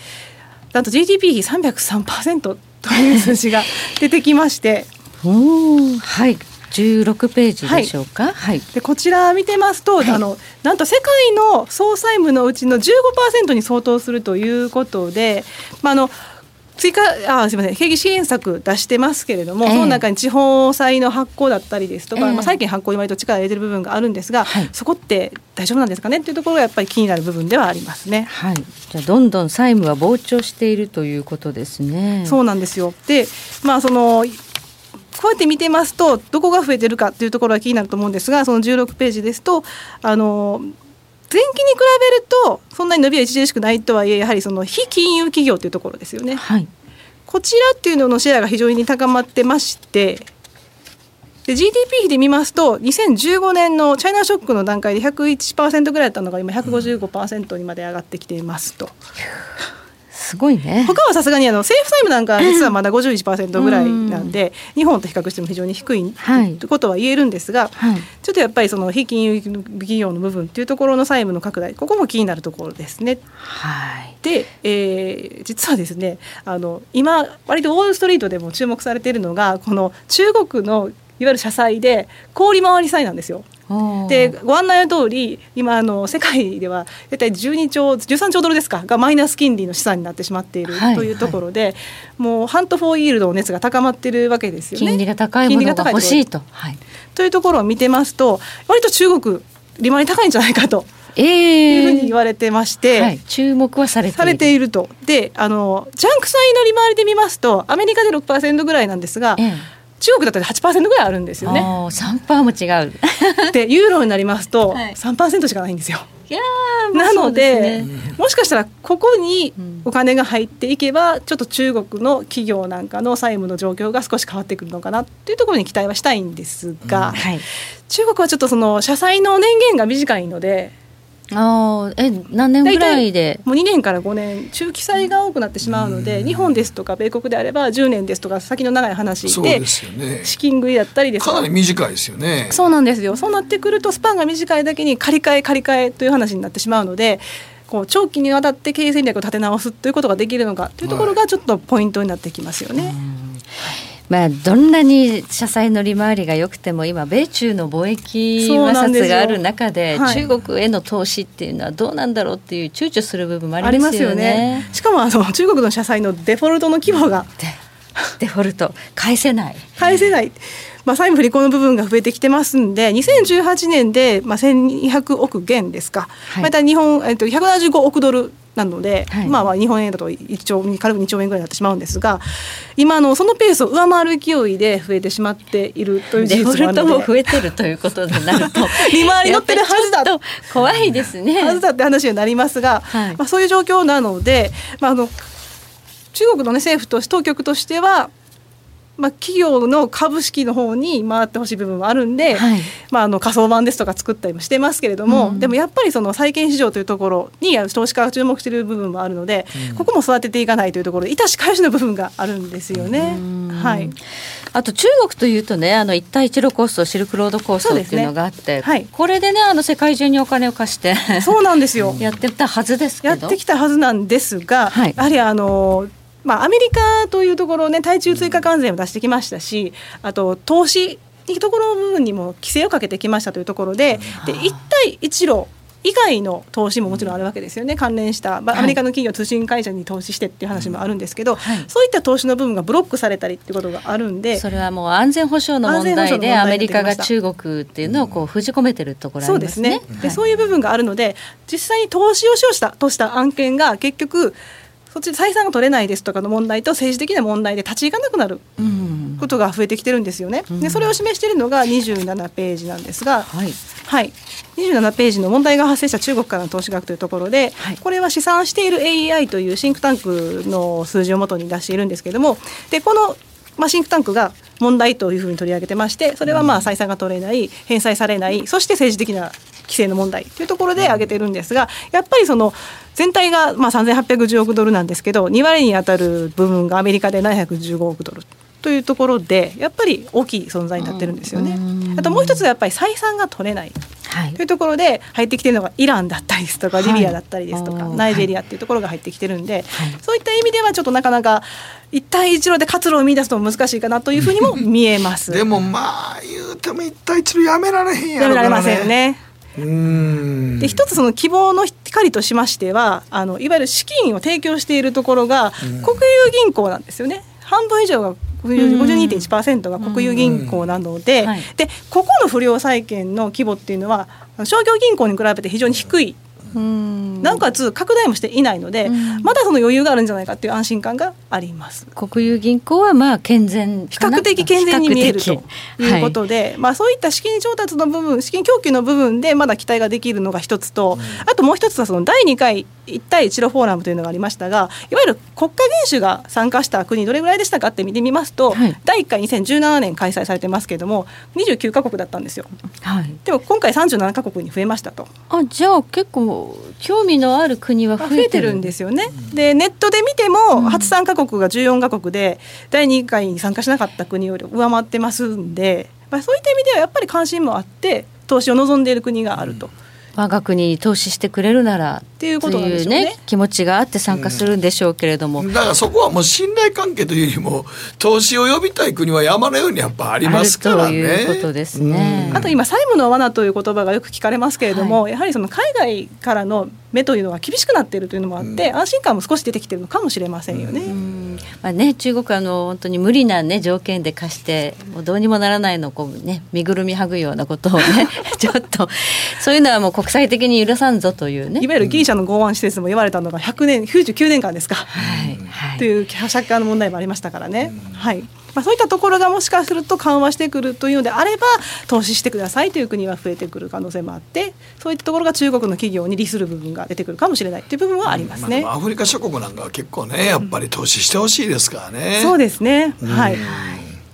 なんと GDP 比 303% という数字が出てきまして、はい。16ページでしょうか、はい、でこちら見てますと、はい、なんと世界の総債務のうちの 15% に相当するということで、まあ、すみません、景気支援策出してますけれども、その中に地方債の発行だったりですとか、まあ、債券発行に割と力を入れてる部分があるんですが、はい、そこって大丈夫なんですかねというところがやっぱり気になる部分ではありますね、はい、じゃあどんどん債務は膨張しているということですね。そうなんですよ。で、まあ、こうやって見てますと、どこが増えてるかというところが気になると思うんですが、その16ページですと、前期に比べるとそんなに伸びは著しくないとはいえ、やはりその非金融企業というところですよね、はい、こちらっていうののシェアが非常に高まってまして、で GDP 比で見ますと2015年のチャイナショックの段階で 101% ぐらいだったのが今 155% にまで上がってきていますと、すごいね。他はさすがに政府債務なんか実はまだ 51% ぐらいなんで、うん、日本と比較しても非常に低いということは言えるんですが、はい、ちょっとやっぱりその非金融企業の部分というところの債務の拡大、ここも気になるところですね、はい、で、実はですね、今割とウォールストリートでも注目されているのが、この中国のいわゆる社債で小売回り債なんですよ。でご案内の通り今世界では大体12兆13兆ドルですかがマイナス金利の資産になってしまっているというところで、はいはい、もうハントフォーイールドの熱が高まっているわけですよね。金利が高いものが欲しいと、はい、というところを見てますと割と中国利回り高いんじゃないかというふうに言われてまして、はい、注目はされていると。でジャンク債の利回りで見ますとアメリカで 6% ぐらいなんですが、中国だったら 8% ぐらいあるんですよね。 3% も違うでユーロになりますと 3% しかないんですよ、はい、いやなので、もしかしたらここにお金が入っていけばちょっと中国の企業なんかの債務の状況が少し変わってくるのかなというところに期待はしたいんですが、うんはい、中国はちょっとその社債の年限が短いので何年ぐらいでもう2年から5年中期債が多くなってしまうので、日本ですとか米国であれば10年ですとか先の長い話 ですよ、ね、資金繰りだったりですかなり短いですよね。そうなんですよ。そうなってくるとスパンが短いだけに借り換えという話になってしまうので、こう長期にわたって経営戦略を立て直すということができるのかというところがちょっとポイントになってきますよね、はいまあ、どんなに社債の利回りが良くても今米中の貿易摩擦がある中 で、はい、中国への投資っていうのはどうなんだろうっていう躊躇する部分もありますよ ね。しかも中国の社債のデフォルトの規模がデフォルト返せない、まあ、債務不履行の部分が増えてきてますんで、2018年で、まあ、1200億元ですか、はい、また日本、175億ドルなので、はいまあ、日本円だと1兆軽く2兆円ぐらいになってしまうんですが、今そのペースを上回る勢いで増えてしまっているという事実もあるので、デフォルトも増えてるということになると利回り乗ってるはずだと怖いですねはずだって話になりますが、はいまあ、そういう状況なので、まあ、中国の、ね、政府と当局としては、まあ、企業の株式の方に回ってほしい部分もあるんで、はいまあ、仮想版ですとか作ったりもしてますけれども、でもやっぱりその債券市場というところに投資家が注目している部分もあるので、ここも育てていかないというところで致し返しの部分があるんですよね、はい、あと中国というとね一帯一路構想シルクロード構想っていうのがあって、ねはい、これでね世界中にお金を貸してそうなんですよやってたはずですけどやってきたはずなんですが、はい、やはりまあ、アメリカというところね対中追加関税も出してきましたし、あと投資というところの部分にも規制をかけてきましたというところ で一帯一路以外の投資ももちろんあるわけですよね。関連したアメリカの企業通信会社に投資してっていう話もあるんですけど、はい、そういった投資の部分がブロックされたりっていうことがあるんで、それはもう安全保障の問題でアメリカが中国っていうのをこう封じ込めてるところありますね。そうですね。で、そういう部分があるので、実際に投資を使用したとした案件が結局そっちで採算が取れないですとかの問題と政治的な問題で立ち行かなくなることが増えてきてるんですよね、でそれを示しているのが27ページなんですが、はいはい、27ページの問題が発生した中国からの投資額というところで、はい、これは試算している AEI というシンクタンクの数字を元に出しているんですけれども、でこの、まあ、シンクタンクが問題というふうに取り上げてまして、それはまあ採算が取れない返済されないそして政治的な規制の問題というところで挙げてるんですが、やっぱりその全体がまあ3810億ドルなんですけど、2割に当たる部分がアメリカで715億ドルというところで、やっぱり大きい存在になってるんですよね。あともう一つはやっぱり採算が取れないというところで入ってきてるのがイランだったりですとかリビアだったりですとかナイジェリアっていうところが入ってきてるんで、そういった意味ではちょっとなかなか一帯一路で活路を見出すのも難しいかなというふうにも見えますでもまあ言うても一帯一路やめられへんやろからね。やめられませんね。で一つその希望の光としましては、いわゆる資金を提供しているところが国有銀行なんですよね。半分以上が 52.1% が国有銀行なの で、はい、でここの不良債権の規模っていうのは商業銀行に比べて非常に低い、なおかつ拡大もしていないので、まだその余裕があるんじゃないかっていう安心感があります。国有銀行はまあ健全かな、比較的健全に見えるということで、はいまあ、そういった資金調達の部分資金供給の部分でまだ期待ができるのが一つと、あともう一つはその第2回一帯一路フォーラムというのがありましたが、いわゆる国家元首が参加した国どれぐらいでしたかって見てみますと、はい、第1回2017年開催されてますけれども29カ国だったんですよ、はい、でも今回37カ国に増えましたと。あ、じゃあ結構興味のある国は増えてるんですよね。でネットで見ても初参加国が14カ国で、第2回に参加しなかった国より上回ってますんで、まあ、そういった意味ではやっぱり関心もあって投資を望んでいる国があると我が国に投資してくれるならっていうことなんでしょうね、というね、気持ちがあって参加するんでしょうけれども、うん、だからそこはもう信頼関係というよりも投資を呼びたい国は山のようにやっぱありますからね、あるということですね、うん、あと今債務の罠という言葉がよく聞かれますけれども、はい、やはりその海外からの目というのが厳しくなっているというのもあって、うん、安心感も少し出てきているのかもしれませんよね、うん、まあ、ね、中国は本当に無理な、ね、条件で貸してもうどうにもならないのをこう、ね、身ぐるみ剥ぐようなことをねちょっとそういうのはもう国際的に許さんぞというね、いわゆるギリシャの港湾施設も言われたのが100年99年間ですか、はいはい、という社会の問題もありましたからね、うん、はい、まあ、そういったところがもしかすると緩和してくるというのであれば投資してくださいという国は増えてくる可能性もあって、そういったところが中国の企業に利する部分が出てくるかもしれないという部分はありますね、うん、まあ、アフリカ諸国なんかは結構ねやっぱり投資してほしいですからね、うん、そうですね、はい、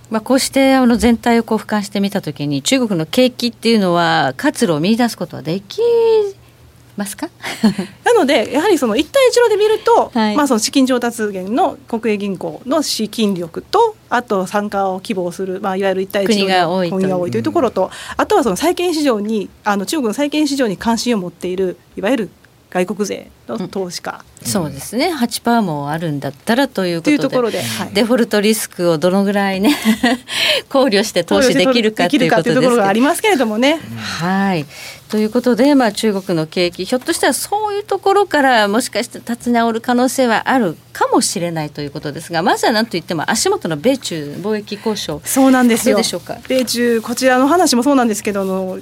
まあ、こうして全体をこう俯瞰してみたときに中国の景気っていうのは活路を見出すことはできますかなのでやはりその一帯一路で見ると、はい、まあ、その資金調達源の国営銀行の資金力と、あと参加を希望する、まあ、いわゆる一帯一路の国が多いというところと、うん、あとはその債券市場に中国の債券市場に関心を持っているいわゆる外国勢の投資家、うん、そうですね、 8% もあるんだったらということで、というところで、はい、デフォルトリスクをどのぐらいね考慮して投資できるかというところがありますけれどもね、うん、はい、ということで、まあ、中国の景気ひょっとしたらそういうところからもしかして立ち直る可能性はあるかもしれないということですが、まずは何といっても足元の米中貿易交渉、そうなんですよ、どうでしょうか。米中こちらの話もそうなんですけど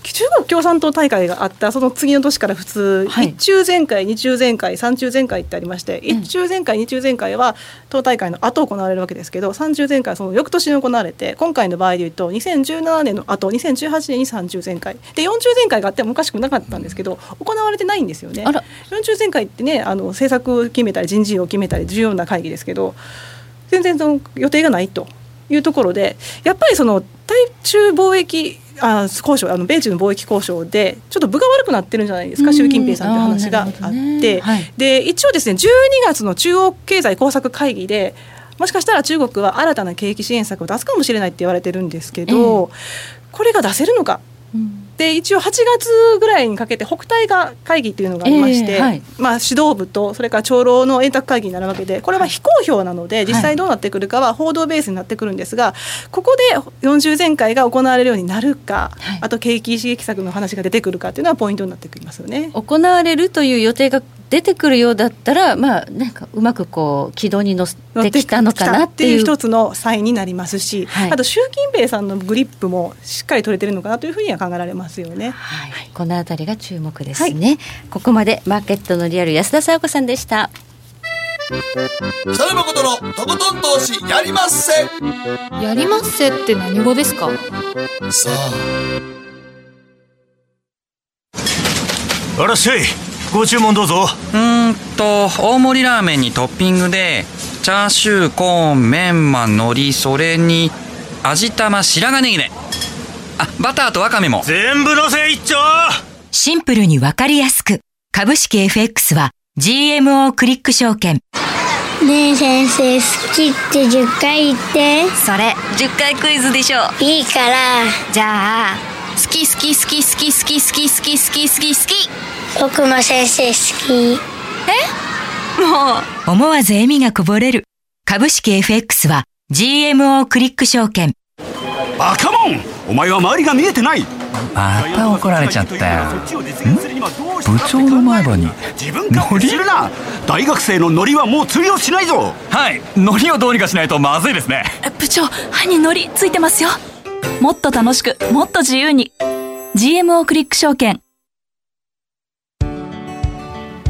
中国共産党大会があったその次の年から普通、はい、1中全会2中全会3中全会ってありまして、うん、1中全会2中全会は党大会の後行われるわけですけど、3中全会はその翌年に行われて、今回の場合でいうと2017年の後2018年に3中全会で4中全会があってもおかしくなかったんですけど、行われてないんですよね。4中全会ってね、政策を決めたり人事を決めたり重要な会議ですけど、全然その予定がないというところで、やっぱりその対中貿易交渉米中の貿易交渉でちょっと分が悪くなってるんじゃないですか、習近平さんという話があって、ね、はい、で一応ですね12月の中央経済工作会議でもしかしたら中国は新たな景気支援策を出すかもしれないって言われてるんですけど、これが出せるのか、うん、で一応8月ぐらいにかけて北戴河会議というのがありまして、はい、まあ、指導部とそれから長老の円卓会議になるわけで、これは非公表なので実際どうなってくるかは報道ベースになってくるんですが、ここで40全会が行われるようになるか、はい、あと景気刺激策の話が出てくるかというのはポイントになってきますよね。行われるという予定が出てくるようだったら、まあ、なんかうまくこう軌道に乗ってきたのかなっていう一つのサインになりますし、はい、あと習近平さんのグリップもしっかり取れてるのかなというふうには考えられますよね、はいはい、このあたりが注目ですね、はい、ここまでマーケットのリアル安田紗和子さんでした。北野誠のとことん投資やりまっせ。やりまっせって何語ですか？さあ、あらっしゃい、ご注文どうぞ。大盛りラーメンにトッピングでチャーシュー、コーン、メンマ、海苔、それに味玉、白髪ネギで、あ、バターとワカメも全部のせ一丁。シンプルにわかりやすく、株式 FX は GMO クリック証券。ねえ先生、好きって10回言って。それ10回クイズでしょ。いいから。じゃあ、好き好き好き好き好き好き好き好き好き好き、僕も先生好き。え？もう。思わず笑みがこぼれる。株式 FX は GMO クリック証券。バカモン！お前は周りが見えてない。また怒られちゃったよ。部長の前歯にノリ？大学生のノリはもう釣りをしないぞ。はい、ノリをどうにかしないとまずいですね。部長、歯にノリついてますよ。もっと楽しく、もっと自由に GMO クリック証券。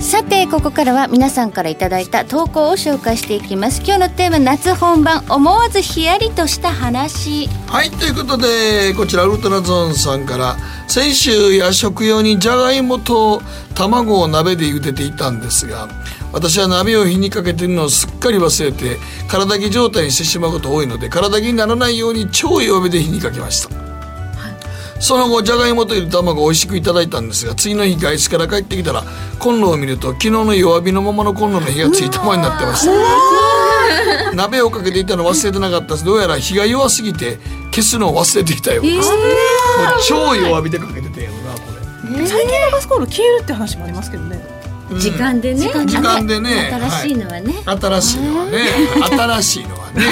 さて、ここからは皆さんからいただいた投稿を紹介していきます。今日のテーマ、夏本番、思わずヒヤリとした話。はい、ということで、こちらウルトラゾーンさんから、先週夜食用にじゃがいもと卵を鍋で茹でていたんですが、私は鍋を火にかけてるのをすっかり忘れて空だき状態にしてしまうこと多いので、空だきにならないように超弱火で火にかけました。その後、じゃがいもとゆで卵を美味しくいただいたんですが、次の日外出から帰ってきたらコンロを見ると、昨日の弱火のままのコンロの火がついたままになってました。鍋をかけていたの忘れてなかったです。どうやら火が弱すぎて消すのを忘れていたようです。超弱火でかけてたよな、これ。最近のガスコンロ消えるって話もありますけどね、時間でね、うん、時間でね新しいのはね、はい、新しいのはね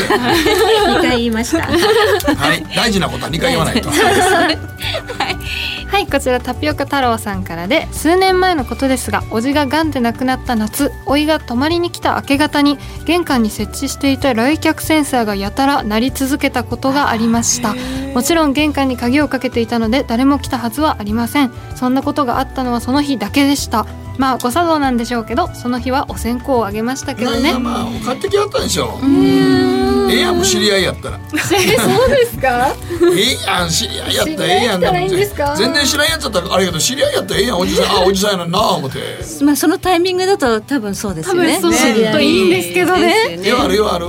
2回言いました、はい、大事なことは2回言わないとはい、こちらタピオカ太郎さんからで、数年前のことですが、おじががんで亡くなった夏、おいが泊まりに来た明け方に玄関に設置していた来客センサーがやたら鳴り続けたことがありました。もちろん玄関に鍵をかけていたので誰も来たはずはありません。そんなことがあったのはその日だけでした。まあ誤作動なんでしょうけど、その日はお線香をあげましたけどね。いや、まあ買ってきはったんでしょう。ええやん、知り合いやったら。そうですか。ええやん、知り合いやったらええやん。知り合いやったらいいんですか。全然知らんやつだったらあれやけど、知り合いやったらええやん、おじさん、あ、おじさんやなな思って。まあそのタイミングだと多分そうですよね。多分そうだといいんですけどね。よあるよある。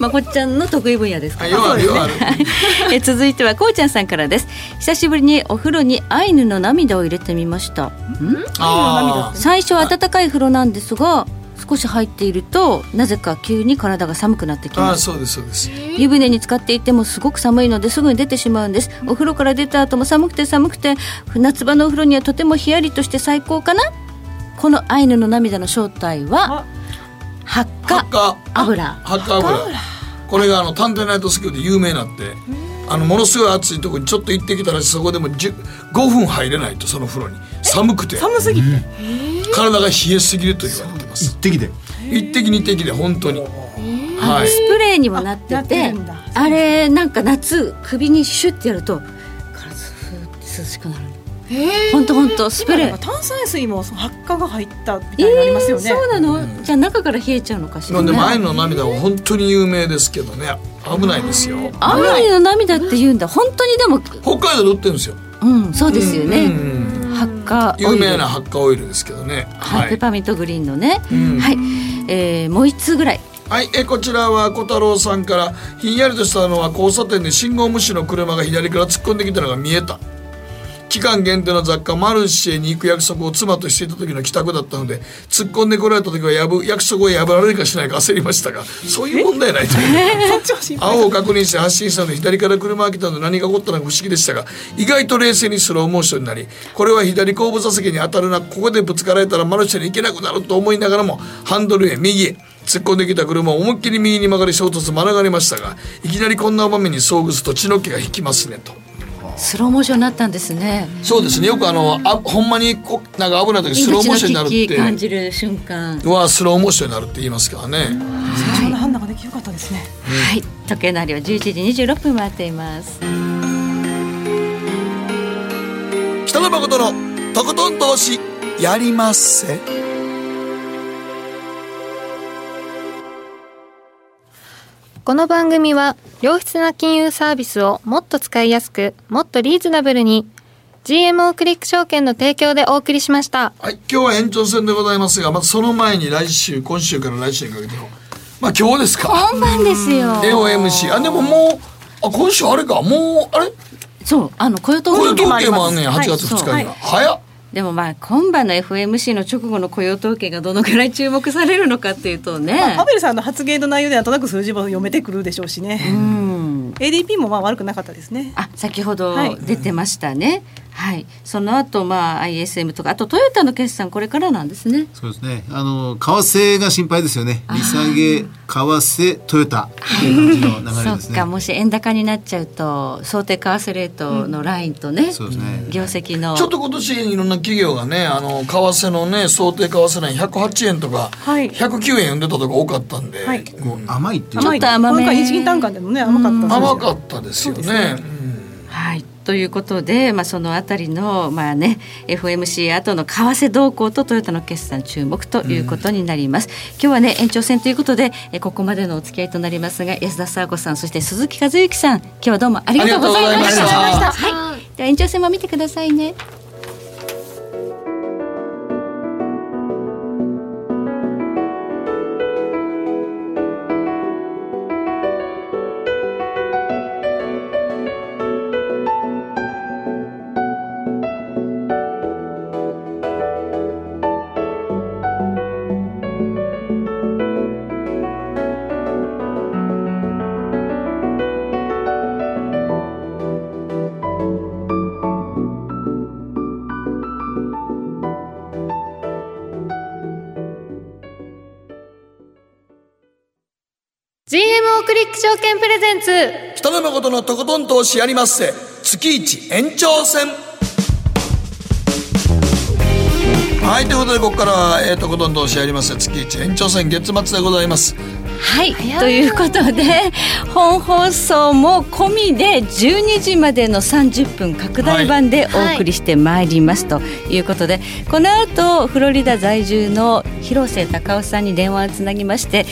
まこっちゃんの得意分野ですから。よあるよある。続いてはこうちゃんさんからです。久しぶりにお風呂にアイヌの涙を入れてみました。最初は暖かい風呂なんですが、少し入っているとなぜか急に体が寒くなってきます。そうですそうです。湯船に浸かっていてもすごく寒いのですぐに出てしまうんです。お風呂から出た後も寒くて夏場のお風呂にはとてもひやりとして最高かな。このアイヌの涙の正体はハッカ油。これが探偵ナイトスクールで有名になって、ものすごい暑いところにちょっと行ってきたら、そこでも5分入れないと、その風呂に寒くて寒すぎて、体が冷えすぎると言われてます。一滴二滴で本当に、はい、スプレーにもなってて、あれなんか夏首にシュッてやると体ふーって涼しくなる。本当スプレー、炭酸水も発火が入ったみたいになりますよね。そうなの、じゃあ中から冷えちゃうのかしらね。でもアイヌの涙は本当に有名ですけどね、危ないですよ。アイヌの涙って言うんだ、本当に。でも北海道で売ってるんですよ。うん、そうですよね、発火有名な発火オイルですけどね、はい、ペパーミントグリーンのね、はい、もう1通ぐらい。はい、こちらは小太郎さんから、ひんやりとしたのは交差点で信号無視の車が左から突っ込んできたのが見えた。期間限定の雑貨マルシェに行く約束を妻としていた時の帰宅だったので、突っ込んでこられた時は約束を破られるかしないか焦りましたが、そういう問題ないと青を確認して発進したので、左から車が来たので何が起こったのか不思議でしたが、意外と冷静にスローモーションになり、これは左後部座席に当たるな、ここでぶつかられたらマルシェに行けなくなると思いながらも、ハンドルへ右へ突っ込んできた車を思いっきり右に曲がり、衝突免れましたが、いきなりこんな場面に遭遇すると血の気が引きますねと。スローモーションになったんですね。そうですね、よくほんまになんか危ない時スローモーションになるって、命の危機感じる瞬間はスローモーションになるって言いますからね。正常な判断ができよかったですね、はい、時計の針は11時26分回っています。北野誠のとことん投資やりまっせ。この番組は良質な金融サービスをもっと使いやすく、もっとリーズナブルに GMO クリック証券の提供でお送りしました、はい、今日は延長戦でございますが、まずその前に今週から来週にかけての、まあ今日ですか、本番ですよ FOMC。 でももう今週あれか、もうあれそう、雇用統計もありますね、8月2日には、はい、早っ。でもまあ今晩の FOMC の直後の雇用統計がどのくらい注目されるのかっていうとね、ハベルさんの発言の内容でなんとなく数字も読めてくるでしょうしね、ADP もまあ悪くなかったですね。あ、先ほど出てましたね、はいはい、その後まあ ISM とか、あとトヨタの決算これからなんですね。そうですね、為替が心配ですよね。利下げ、為替、トヨタという感じの流れですね。そっか、もし円高になっちゃうと想定為替レートのラインとね、そうですね、業績のちょっと今年いろんな企業がね、為替のね、想定為替ライン108円とか、はい、109円読んでたとこ多かったんで、はい、甘いっていうちょっと甘め、日銀短観でもね甘かった、甘かったですよね。そうですね、はい、ということで、まあ、そのあたりの、まあね、FOMC 後の為替動向とトヨタの決算注目ということになります、今日はね延長戦ということで、ここまでのお付き合いとなりますが、安田佐和子さん、そして鈴木和之さん、今日はどうもありがとうございました。はい、では延長戦も見てくださいね。証券プレゼンツ北野誠のとことん投資やりまっせ月一延長戦。はい、ということでここからは、とことん投資やりまっせ月一延長戦月末でございます。はい、ということで本放送も込みで12時までの30分拡大版でお送りしてまいりますということで、この後フロリダ在住の広瀬隆夫さんに電話をつなぎまして、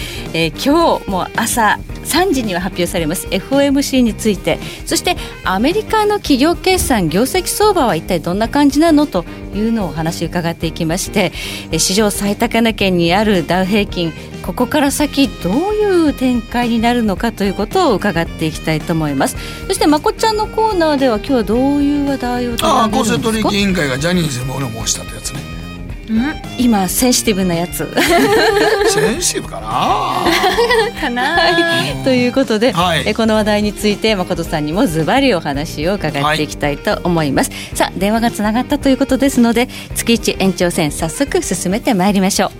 今日も朝3時には発表されます FOMC について、そしてアメリカの企業決算業績相場は一体どんな感じなのというのをお話を伺っていきまして、史上最高値圏にあるダウ平均、ここから先どういう展開になるのかということを伺っていきたいと思います。そしてまこちゃんのコーナーでは今日はどういう話題を取られるんですか。公正取引委員会がジャニーズに物申したってやつね。今センシティブなやつセンシティブかなかな、はい、ということで、はい、この話題について誠さんにもズバリお話を伺っていきたいと思います、はい、さあ電話がつながったということですので月一延長戦早速進めてまいりましょう。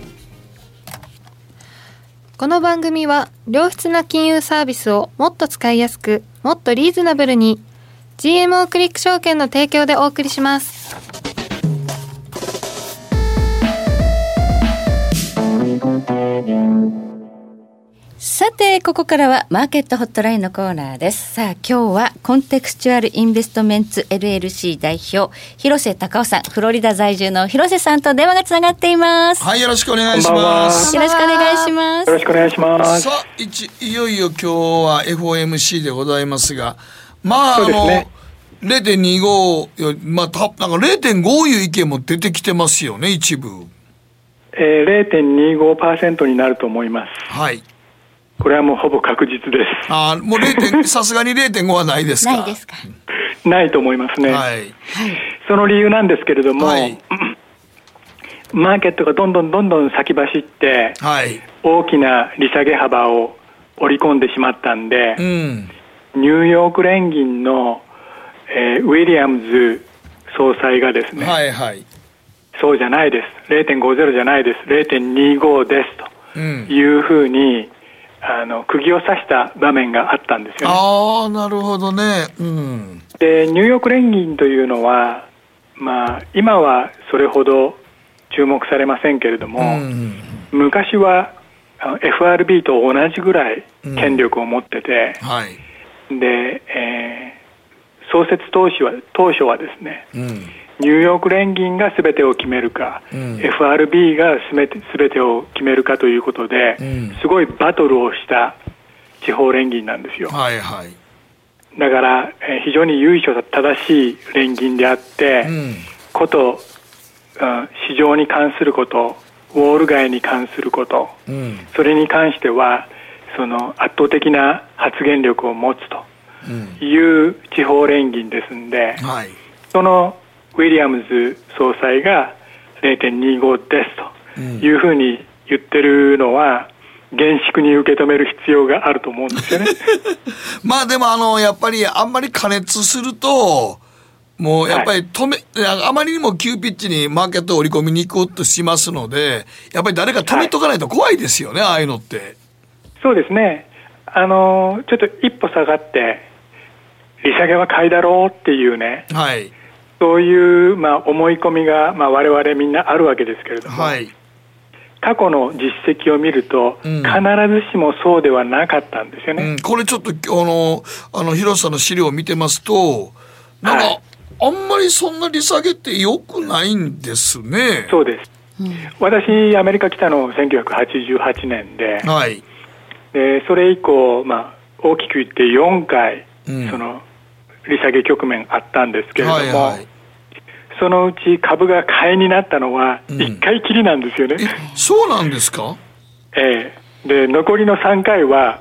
この番組は良質な金融サービスをもっと使いやすくもっとリーズナブルに GMO クリック証券の提供でお送りします。さてここからはマーケットホットラインのコーナーです。さあ今日はコンテクスチュアルインベストメンツ LLC 代表広瀬隆夫さん、フロリダ在住の広瀬さんと電話がつながっています。はい、よろしくお願いします。よろしくお願いします。よろしくお願いします。さあいよいよ今日は FOMC でございますが、まあそうですね、0.25、なんか 0.5 いう意見も出てきてますよね、一部。0.25% になると思います。はい、これはもうほぼ確実です。あ、もうさすがに 0.5 はないですか。ないですか。ないと思いますね、はい、その理由なんですけれども、はい、マーケットがどんどん先走って、はい、大きな利下げ幅を織り込んでしまったんで、うん、ニューヨーク連銀の、ウィリアムズ総裁がですね、はいはい、そうじゃないです、 0.50 じゃないです、 0.25 ですというふうに、うん、釘を刺した場面があったんですよね。ああ、なるほどね、うん、でニューヨーク連銀というのは、まあ、今はそれほど注目されませんけれども、うん、昔はFRB と同じぐらい権力を持ってて、うん、はい、で、創設当初はですね、うん、ニューヨーク連銀が全てを決めるか、うん、FRB が全てを決めるかということで、うん、すごいバトルをした地方連銀なんですよ、はいはい、だから、非常に由緒正しい連銀であって、うん、こと、うん、市場に関すること、ウォール街に関すること、うん、それに関してはその圧倒的な発言力を持つという地方連銀ですんで、うん、はい、そのウィリアムズ総裁が 0.25 ですというふうに言ってるのは厳粛に受け止める必要があると思うんですよねまあでもやっぱりあんまり過熱するともうやっぱりあまりにも急ピッチにマーケットを織り込みに行こうとしますので、やっぱり誰か止めとかないと怖いですよね、はい、ああいうのって。そうですね、ちょっと一歩下がって利下げは買いだろうっていうね、はい、そういう、まあ、思い込みが、まあ、我々みんなあるわけですけれども、はい、過去の実績を見ると、うん、必ずしもそうではなかったんですよね、うん、これちょっと広瀬の資料を見てますとなんか、はい、あんまりそんな利下げって良くないんですね。そうです、うん、私アメリカ来たの1988年 で、はい、でそれ以降、まあ、大きく言って4回、うん、その利下げ局面あったんですけれども、はいはい、そのうち株が買いになったのは1回きりなんですよね、うん、そうなんですか。で残りの3回は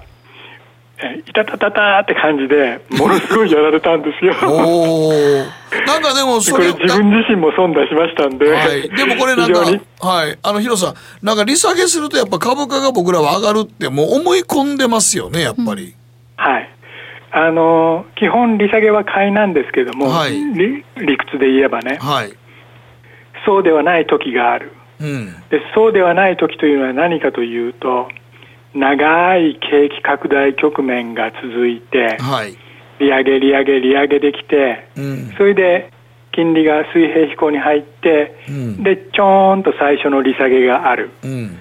いたたたたって感じでものすごいやられたんですよおなんかでもそれこれ自分自身も損出しましたんで、はい、でもこれなんか、はい、広さんなんか利下げするとやっぱ株価が僕らは上がるってもう思い込んでますよね、やっぱり、うん、はい、基本利下げは買いなんですけども、はい、理屈で言えばね、はい、そうではない時がある、うん、でそうではない時というのは何かというと長い景気拡大局面が続いて、はい、利上げできて、うん、それで金利が水平飛行に入って、うん、でちょーんと最初の利下げがある、うん、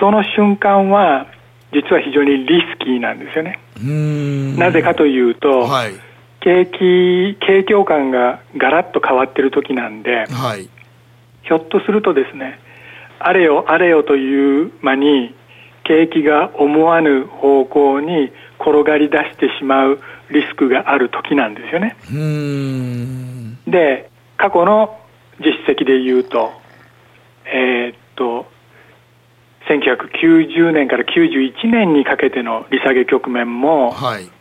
その瞬間は実は非常にリスキーなんですよね。なぜかというと、はい、景況感がガラッと変わってる時なんで、はい、ひょっとするとですね、あれよあれよという間に景気が思わぬ方向に転がり出してしまうリスクがある時なんですよね。で、過去の実績で言うと、1990年から91年にかけての利下げ局面も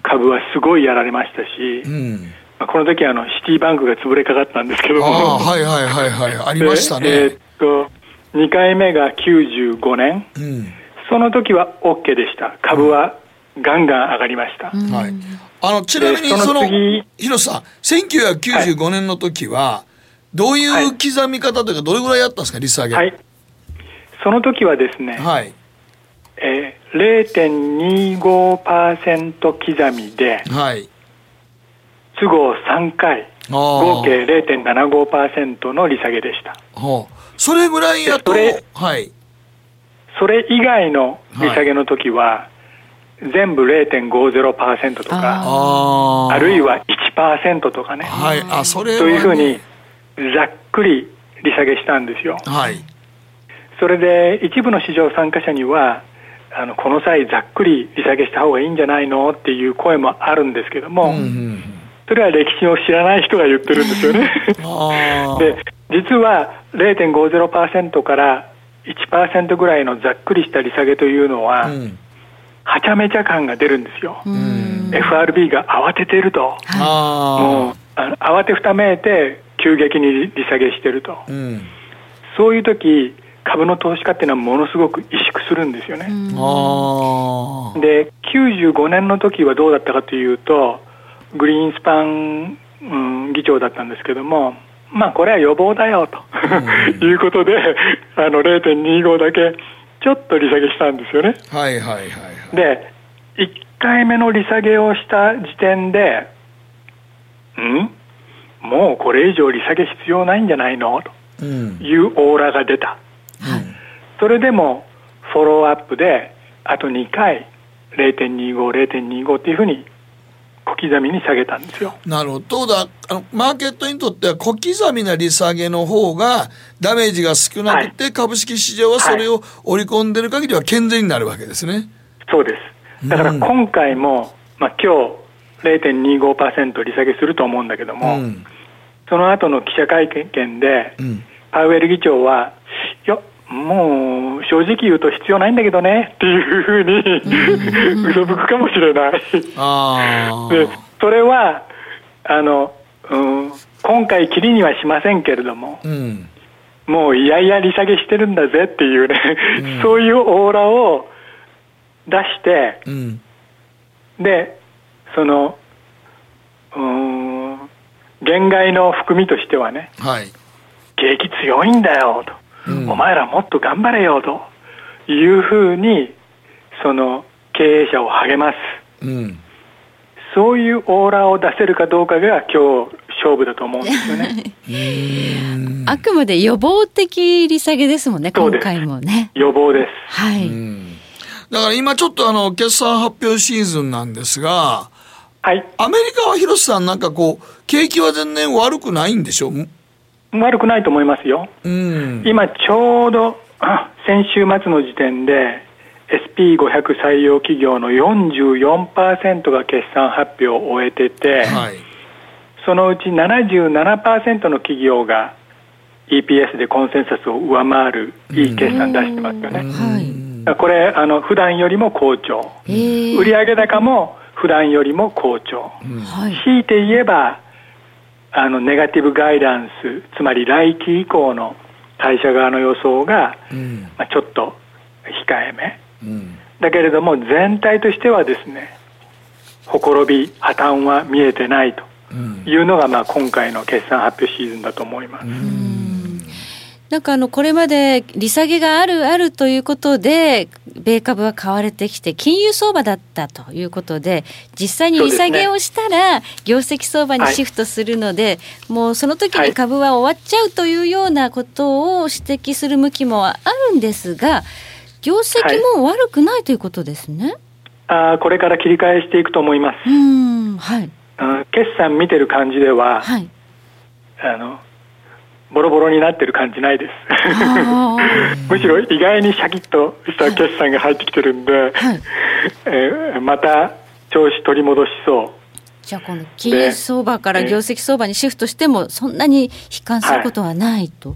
株はすごいやられましたし、はい、うん、この時はシティバンクが潰れかかったんですけども、あ、はいはいはいはい、ありましたね。2回目が95年、うん、その時は OK でした。株はガンガン上がりました、うん、はい、ちなみに広瀬さん、1995年の時はどういう刻み方というか、どれぐらいやったんですか、利下げ、はい、その時はですね、はい、0.25% 刻みで、はい、都合3回、合計 0.75% の利下げでした。それぐらいやと、はい、それ以外の利下げの時は、はい、全部 0.50% とか、あるいは 1% とかね、はい、あ、それはね、というふうにざっくり利下げしたんですよ。はい、それで一部の市場参加者にはこの際ざっくり利下げした方がいいんじゃないのっていう声もあるんですけども、うんうん、それは歴史を知らない人が言ってるんですよね。で、実は 0.50% から 1% ぐらいのざっくりした利下げというのは、うん、はちゃめちゃ感が出るんですよ。FRB が慌てていると、もう慌てふためいて急激に利下げしていると、うん、そういう時株の投資家っていうのはものすごく萎縮するんですよね。で、95年の時はどうだったかというと、グリーンスパン、議長だったんですけども、まあこれは予防だよということで、0.25 だけちょっと利下げしたんですよね。はいはいはいはい。で、1回目の利下げをした時点で、もうこれ以上利下げ必要ないんじゃないのというオーラが出た。うん、それでもフォローアップであと2回 0.25、0.25 っていうふうに小刻みに下げたんですよ。なるほど。だマーケットにとっては小刻みな利下げの方がダメージが少なくて、はい、株式市場はそれを織り込んでる限りは健全になるわけですね、はい、そうです。だから今回も、まあ、今日 0.25% 利下げすると思うんだけども、うん、その後の記者会見で、うん、パウエル議長はいやもう正直言うと必要ないんだけどねっていうふうに嘘吹くかもしれない。あでそれは今回きりにはしませんけれども、うん、もういやいや利下げしてるんだぜっていうね、うん、そういうオーラを出して、うん、で言外の含みとしてはね、はい、景気強いんだよと、うん、お前らもっと頑張れよというふうに経営者を励ます、うん、そういうオーラを出せるかどうかが今日勝負だと思うんですよね。あくまで予防的利下げですもんね、今回もね。予防です、はい、うん、だから今ちょっと決算発表シーズンなんですが、はい、アメリカは広瀬さんなんか景気は全然悪くないんでしょ。悪くないと思いますよ、うん、今ちょうど先週末の時点で SP500 採用企業の 44% が決算発表を終えてて、はい、そのうち 77% の企業が EPS でコンセンサスを上回るいい決算出してますよね、うん、これ普段よりも好調、売上高も普段よりも好調、うん、はい、強いて言えばネガティブガイダンス、つまり来期以降の会社側の予想が、うん、まあ、ちょっと控えめ、うん、だけれども全体としてはですね、ほころび破綻は見えてないというのが、まあ今回の決算発表シーズンだと思います。なんかこれまで利下げがあるということで米株は買われてきて、金融相場だったということで、実際に利下げをしたら業績相場にシフトするので、もうその時に株は終わっちゃうというようなことを指摘する向きもあるんですが、業績も悪くないということですね。これから切り替えしていくと思います。はい、決算見てる感じでは、はい、ボロボロになってる感じないですむしろ意外にシャキッとした決算が入ってきてるんで、はいはい、また調子取り戻しそう。じゃあこの金融相場から業績相場にシフトしてもそんなに悲観することはないと、は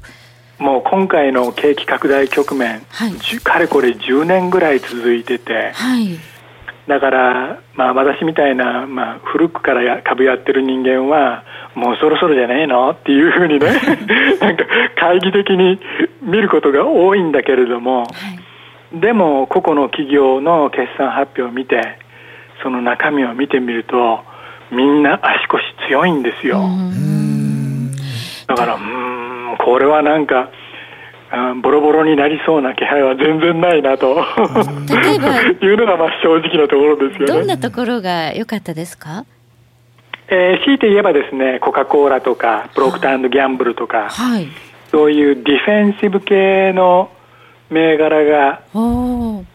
い、もう今回の景気拡大局面、はい、かれこれ10年ぐらい続いてて、はい、だから、私みたいな、古くから株やってる人間はもうそろそろじゃねえのっていうふうにねなんか懐疑的に見ることが多いんだけれども、はい、でも個々の企業の決算発表を見て、その中身を見てみるとみんな足腰強いんですよ。だからこれはなんかボロボロになりそうな気配は全然ないなと例えばいうのが正直なところですよね。どんなところが良かったですか？強いて言えばですね、コカ・コーラとかプロクター&ギャンブルとか、はい、そういうディフェンシブ系の銘柄が今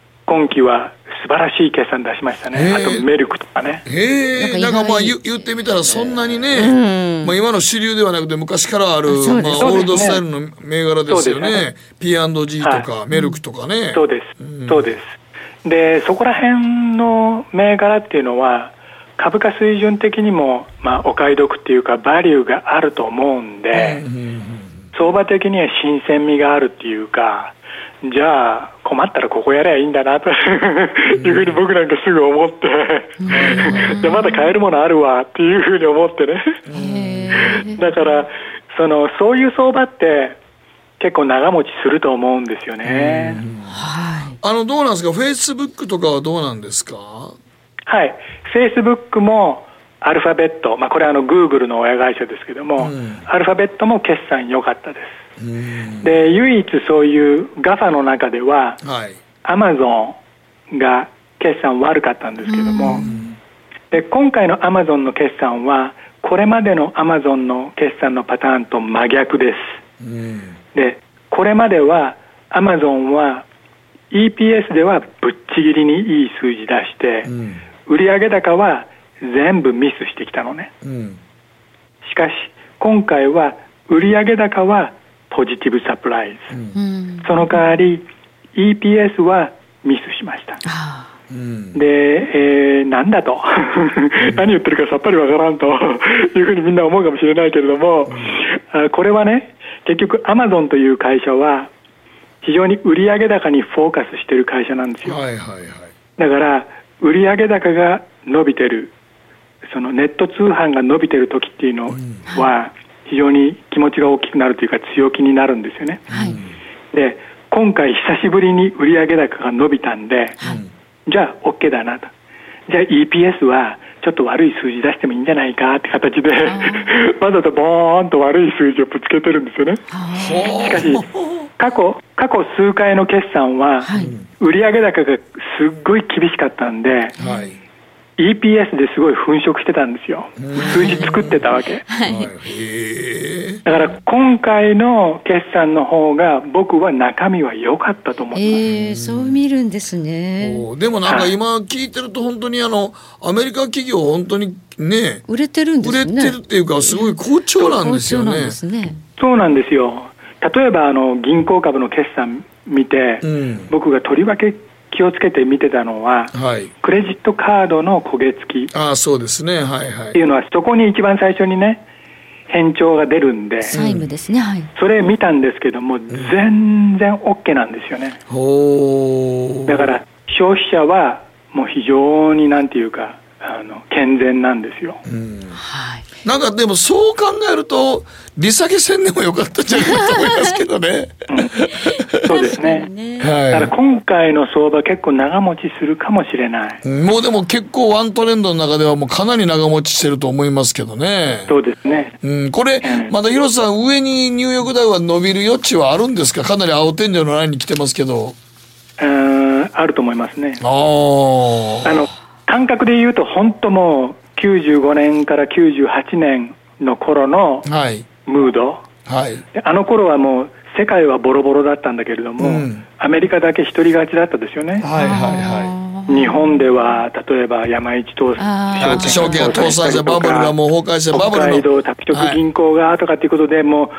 期は素晴らしい決算出しましたね。あとメルクとかね。なんか言ってみたらそんなにね、今の主流ではなくて昔からある、オールドスタイルの銘柄ですよね。P&G とかメルクとかね。そうです、そうです。で、そこら辺の銘柄っていうのは株価水準的にも、お買い得っていうかバリューがあると思うんで、相場的には新鮮味があるっていうか、じゃあ困ったらここやればいいんだなというふうに僕なんかすぐ思ってじゃあまだ買えるものあるわっていうふうに思ってねだからそういう相場って結構長持ちすると思うんですよね。はい、どうなんですか？ Facebook とかはどうなんですか？はい、Facebook もアルファベット、これはGoogle の親会社ですけども、アルファベットも決算良かったです。で、唯一そういう GAFA の中では、はい、Amazon が決算悪かったんですけども、で、今回の Amazon の決算はこれまでの Amazon の決算のパターンと真逆です。で、これまでは Amazon は EPS ではぶっちぎりにいい数字出して、売上高は全部ミスしてきたのね。しかし今回は売上高はポジティブサプライズ、その代わり EPS はミスしました。で、なんだと何言ってるかさっぱりわからんというふうにみんな思うかもしれないけれども、これはね、結局 Amazon という会社は非常に売上高にフォーカスしている会社なんですよ。だから売上高が伸びてる、ネット通販が伸びてる時っていうのは非常に気持ちが大きくなるというか強気になるんですよね。で、今回久しぶりに売上高が伸びたんで、じゃあ OK だなと、じゃあ EPS はちょっと悪い数字出してもいいんじゃないかって形でわざとボーンと悪い数字をぶつけてるんですよね。しかし過去数回の決算は売上高がすっごい厳しかったんで、EPS ですごい粉飾してたんですよ。数字作ってたわけ、だから今回の決算の方が僕は中身は良かったと思ってます。そう見るんですね。でもなんか今聞いてると本当にアメリカ企業本当にね売れてるんですね。売れてるっていうかすごい好調なんですよね。そうなんですよ。例えば銀行株の決算見て、僕がとりわけ気をつけて見てたのは、クレジットカードの焦げ付きっていうのはそこに一番最初にね変調が出るんで、債務ですね、それ見たんですけども、全然 OK なんですよね。だから消費者はもう非常になんていうか健全なんですよ、うん、はい、なんかでもそう考えると利下げせんでもよかったんじゃないかと思いますけどね、うん、そうですね、はい、だから今回の相場結構長持ちするかもしれない。もうでも結構ワントレンドの中ではもうかなり長持ちしてると思いますけどね。そうですね、うん、これ、うん、まだ広瀬さん上にニューヨークダウは伸びる余地はあるんですか？かなり青天井のラインに来てますけど。あると思いますね。感覚で言うと本当もう95年から98年の頃のムード、はいはい、あの頃はもう世界はボロボロだったんだけれども、うん、アメリカだけ独り勝ちだったですよね、はいはいはい、日本では例えば山一証券が倒産してバブルがもう崩壊してバブルの北海道拓殖銀行がとかっていうことで、はい、もう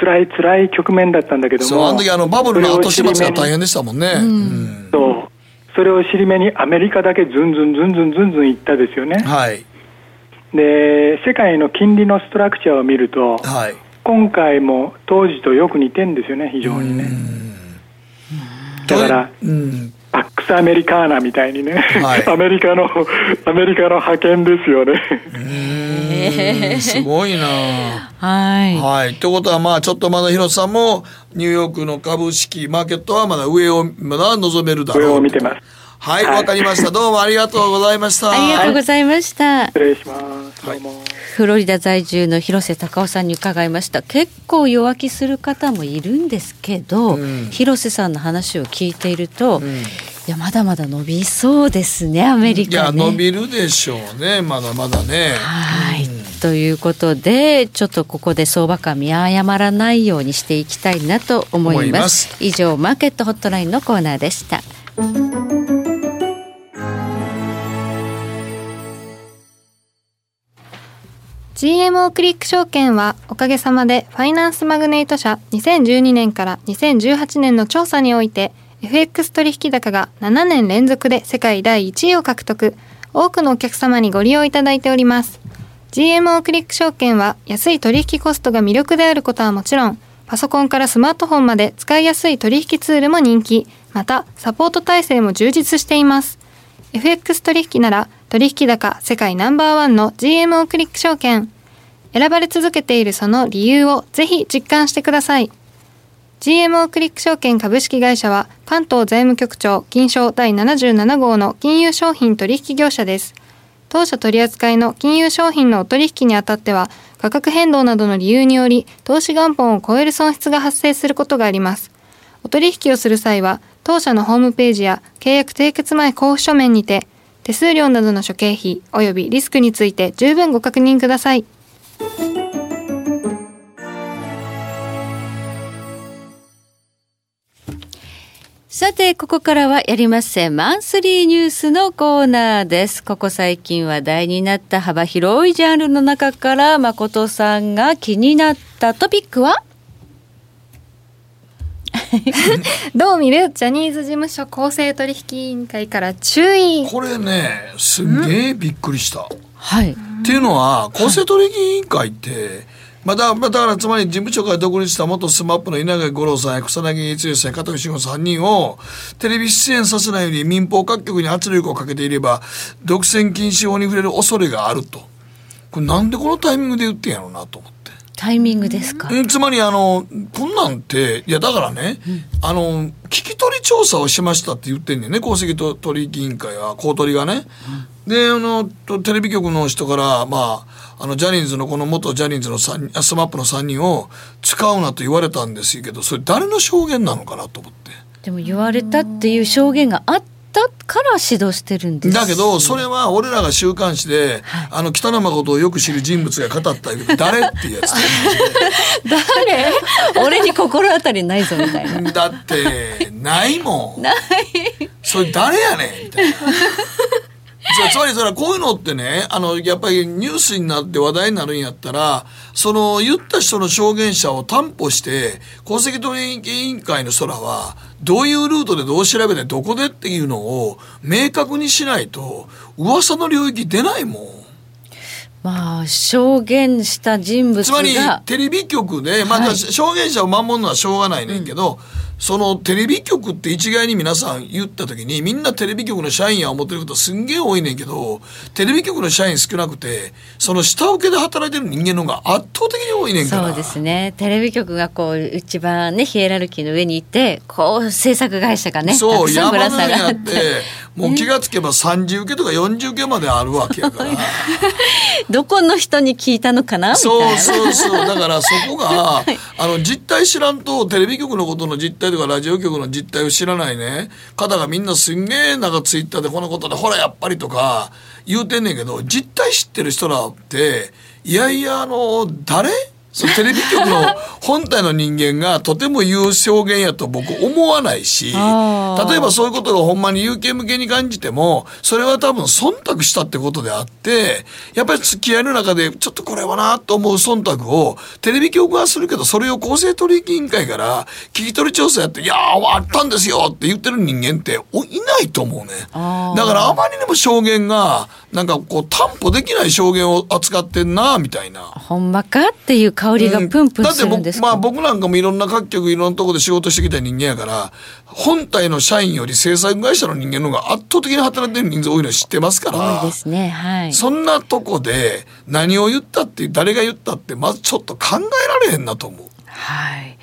辛い局面だったんだけども、そうあの時バブルの後始末が大変でしたもんね、うん、そうそれを尻目にアメリカだけズンズンいったですよね、はい、で世界の金利のストラクチャーを見ると、はい、今回も当時とよく似てんですよね、非常にね。だからパックスアメリカーナみたいにね、はい、アメリカの覇権ですよね。すごいなはい、はい、ということはまあちょっとまだ広瀬さんもニューヨークの株式マーケットはまだまだ望めるだろうと上を見てます。はい、わかりました。どうもありがとうございました。ありがとうございました、はい、失礼します、はい、どうもフロリダ在住の広瀬隆夫さんに伺いました。結構弱気する方もいるんですけど、うん、広瀬さんの話を聞いていると、うん、いやまだまだ伸びそうですね、アメリカね。いや伸びるでしょうね、まだまだね。はい、うん、ということでちょっとここで相場感見誤らないようにしていきたいなと思います。以上マーケットホットラインのコーナーでした。GMO クリック証券はおかげさまでファイナンスマグネート社2012年から2018年の調査において FX 取引高が7年連続で世界第1位を獲得、多くのお客様にご利用いただいております。 GMO クリック証券は安い取引コストが魅力であることはもちろん、パソコンからスマートフォンまで使いやすい取引ツールも人気、またサポート体制も充実しています。 FX 取引なら取引高世界ナンバーワンの GMO クリック証券、選ばれ続けているその理由をぜひ実感してください。 GMO クリック証券株式会社は関東財務局長金商第77号の金融商品取引業者です。当社取扱いの金融商品のお取引にあたっては価格変動などの理由により投資元本を超える損失が発生することがあります。お取引をする際は当社のホームページや契約締結前交付書面にて手数料などの諸経費及びリスクについて十分ご確認ください。さてここからはやりませんマンスリーニュースのコーナーです。ここ最近話題になった幅広いジャンルの中から誠さんが気になったトピックはどう見るジャニーズ事務所公正取引委員会から注意。これねすげえびっくりした、はい、っていうのは公正取引委員会って、はい、だからつまり事務所から独立した元スマップの稲垣吾郎さんや草薙剛さんや片桐信吾3人をテレビ出演させないように民放各局に圧力をかけていれば独占禁止法に触れる恐れがあると。これなんでこのタイミングで言ってんやろうなと思って。タイミングですか？つまりこんなんていやだからね、うん、聞き取り調査をしましたって言ってんねんね、公正取引委員会は公取がね、うん、でテレビ局の人からジャニーズのこの元ジャニーズのスマップの3人を使うなと言われたんですけど、それ誰の証言なのかなと思って。でも言われたっていう証言があったから指導してるんですだけど、それは俺らが週刊誌で、はい、北野誠をよく知る人物が語った誰っていうやつ誰俺に心当たりないぞみたいなだってないもんないそれ誰やねんみたいなつまりそれはこういうのってねやっぱりニュースになって話題になるんやったらその言った人の証言者を担保して公正取引委員会の人らはどういうルートでどう調べてどこでっていうのを明確にしないと噂の領域出ないもん。証言した人物がつまりテレビ局で、証言者を守るのはしょうがないねんけど、うんそのテレビ局って一概に皆さん言った時にみんなテレビ局の社員や思ってることすんげえ多いねんけど、テレビ局の社員少なくてその下請けで働いてる人間の方が圧倒的に多いねんから。そうですね、テレビ局がこう一番ねヒエラルキーの上にいて、こう制作会社がねそうたくさんぶら下がって、もう気がつけば30受けとか40受けまであるわけやからどこの人に聞いたのかなみたいな。そうそうそう、だからそこが、はい、実態知らんとテレビ局のことの実態とかラジオ局の実態を知らないね方がみんなすんげえなんかツイッターでこのことでほらやっぱりとか言うてんねんけど、実態知ってる人らっていやいや誰そのテレビ局の本体の人間がとても言う証言やと僕思わないし、例えばそういうことがほんまに有形向けに感じてもそれは多分忖度したってことであって、やっぱり付き合いの中でちょっとこれはなと思う忖度をテレビ局はするけど、それを公正取引委員会から聞き取り調査やっていやーあったんですよって言ってる人間っていないと思うね。だからあまりにも証言がなんかこう担保できない証言を扱ってんなみたいな、ほんまかっていう香りがプンプンするんですか。だって僕なんかもいろんな各局いろんなとこで仕事してきた人間やから、本体の社員より制作会社の人間の方が圧倒的に働いてる人数多いの知ってますから。多いですね、はい。そんなとこで何を言ったって誰が言ったってまずちょっと考えられへんなと思う。はい、うん、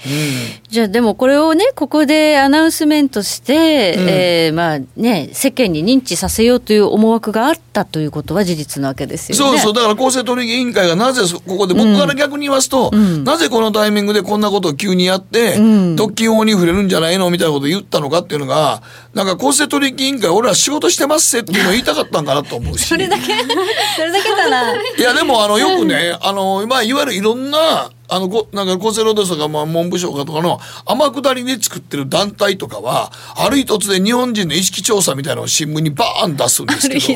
じゃあでもこれをねここでアナウンスメントして、うんまあね、世間に認知させようという思惑があったということは事実なわけですよね。そうそう、だから公正取引委員会がなぜここで、僕から逆に言わすと、うん、なぜこのタイミングでこんなことを急にやって、うん、特権法に触れるんじゃないのみたいなことを言ったのかっていうのが、なんか公正取引委員会俺ら仕事してますせっていうのを言いたかったんかなと思うしそれだけだないやでもよくねまあ、いわゆるいろんななんか厚生労働省とか、まあ、文部省とかの天下りで作ってる団体とかはある日突然日本人の意識調査みたいなのを新聞にバーン出すんですけど、い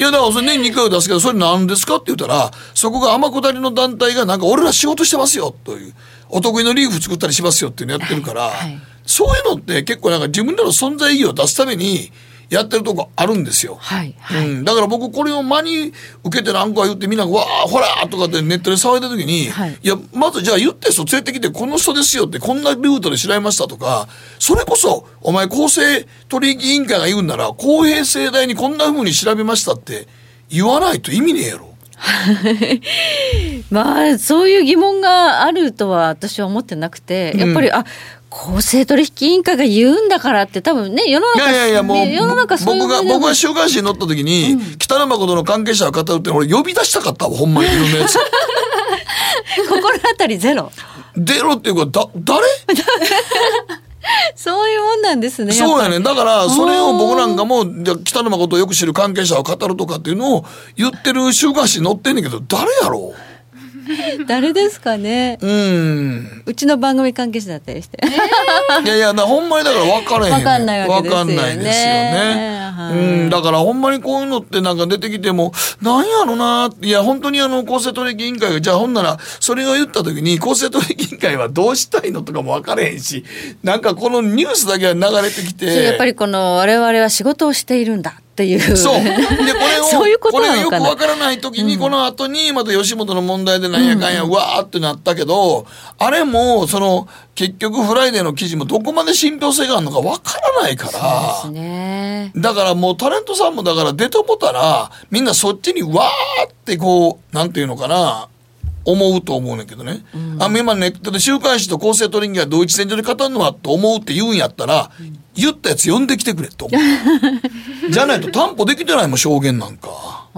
やだからそれ年2回出すけどそれ何ですかって言ったら、そこが天下りの団体がなんか俺ら仕事してますよという、お得意のリーフ作ったりしますよっていうのやってるから、はいはい、そういうのって結構なんか自分らの存在意義を出すためにやってるとこあるんですよ、はいはいうん、だから僕これを真に受けて何か言ってみんながわーほらーとかってネットで騒いだ時に、はい、いやまずじゃあ言って連れてきてこの人ですよってこんなルートで知られましたとか、それこそお前公正取引委員会が言うんなら公平正大にこんな風に調べましたって言わないと意味ねえやろまあそういう疑問があるとは私は思ってなくて、やっぱり、うん、公正取引委員会が言うんだからって多分ね世の中、いやいや世の中そういうの僕が週刊誌に載った時に、うん、北野誠の関係者を語るって俺呼び出したかったわ、ほんまにいろんなやつ心当たりゼロっていうか誰そういうもんなんですね。そうやね。だからそれを僕なんかも北野誠をよく知る関係者を語るとかっていうのを言ってる週刊誌に載ってんねんけど、誰やろう誰ですかね。うん。うちの番組関係者だったりして。いやいやほんまにだから分からへん。分かんないわけですよね。分かんないですよね。うん。だからほんまにこういうのってなんか出てきてもなんやろな。いや本当に公正取引委員会がじゃあほんならそれを言った時に公正取引委員会はどうしたいのとかも分からへんし、なんかこのニュースだけは流れてきて。やっぱりこの我々は仕事をしているんだ。っていうそうでこれをよくわからない時に、うん、この後にまた吉本の問題でなんやかんや、うん、うわーってなったけど、あれもその結局フライデーの記事もどこまで信憑性があるのかわからないから、そうですね、だからもうタレントさんもだから出てもたらみんなそっちにわーってこうなんていうのかな思うと思うねんけどね、うん、今ネットで週刊誌と公正取引が同一線上で語るのはと思うって言うんやったら、うん、言ったやつ呼んできてくれと思うじゃないと担保できてないもん証言なんか。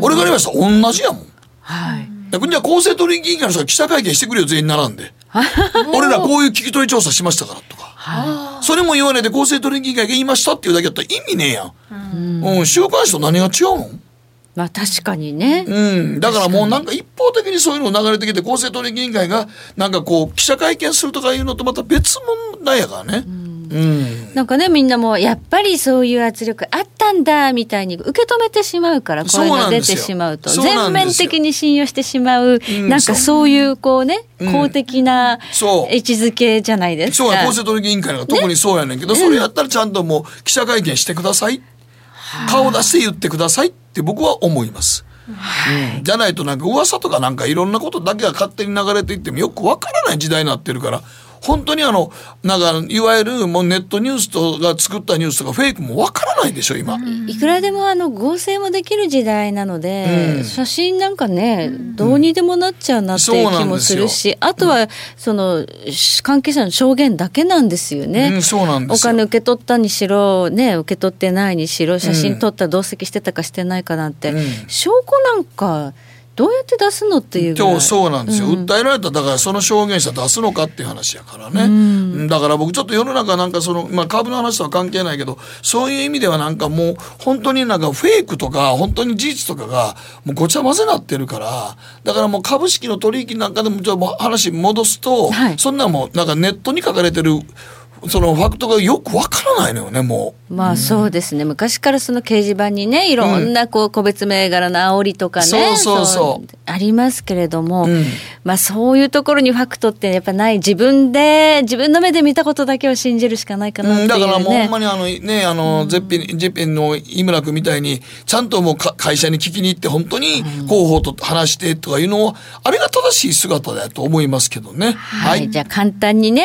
俺が言いましたら同じやもん、はい、だからじゃあ公正取引委員会の人が記者会見してくれよ全員並んで俺らこういう聞き取り調査しましたからとか、はい、それも言わないで公正取引委員会が言いましたっていうだけだったら意味ねえやん、うん、週刊誌と何が違うの。まあ確かにね、うん、だからもうなんか一方的にそういうの流れてきて公正取引委員会がなんかこう記者会見するとかいうのとまた別問題やからね、うんうん、なんかねみんなもやっぱりそういう圧力あったんだみたいに受け止めてしまうから、こういうのが出てしまうと全面的に信用してしまう、うん、なんかそういうこうね、うん、公的な位置づけじゃないですか。そう公正取引委員会が特にそうやねんけど、ね、それやったらちゃんともう記者会見してください、顔出して言ってくださいって僕は思います、はいうん、じゃないとなんか噂とかなんかいろんなことだけが勝手に流れていってもよくわからない時代になってるから、本当になんかいわゆるもうネットニュースとか作ったニュースとかフェイクもわからないでしょ今。いくらでも合成もできる時代なので、うん、写真なんかねどうにでもなっちゃうなっていう気もするし、あとはその関係者の証言だけなんですよね、うん、そうなんですよ。お金受け取ったにしろ、ね、受け取ってないにしろ、写真撮った同席してたかしてないかなんて、うん、証拠なんかどうやって出すのっていうぐらい。そうなんですよ、うん、訴えられただからその証言者出すのかっていう話やからね、うん、だから僕ちょっと世の中なんかその、まあ、株の話とは関係ないけどそういう意味ではなんかもう本当になんかフェイクとか本当に事実とかがもうごちゃ混ぜなってるから、だからもう株式の取引なんかでもちょっと話戻すと、はい、そんなもうなんかネットに書かれてるそのファクトがよくわからないのよねもう。まあそうですね、うん、昔からその掲示板にねいろんなこう個別銘柄の煽りとかね、うん、そうありますけれども、うん、まあそういうところにファクトってやっぱない、自分の目で見たことだけを信じるしかないかなっていうね、うん、だからもうほんまにねゼッペンの井村君みたいにちゃんともう会社に聞きに行って本当に広報と話してとかいうのを、あれが正しい姿だと思いますけどね、はい、はい、じゃあ簡単にね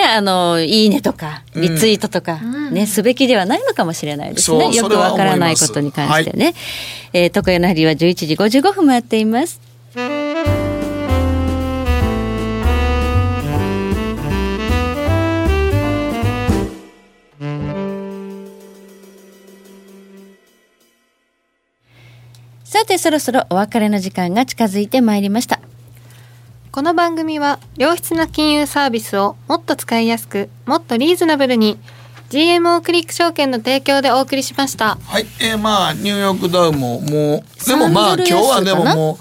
いいねとかリツイートとか、ね、うん、すべきではないのかもしれないですね。よくわからないことに関してね、はい、特有の針は11時55分回っています。さてそろそろお別れの時間が近づいてまいりました。この番組は良質な金融サービスをもっと使いやすくもっとリーズナブルに GMO クリック証券の提供でお送りしました。はい、まあニューヨークダウももうでもまあ今日はでも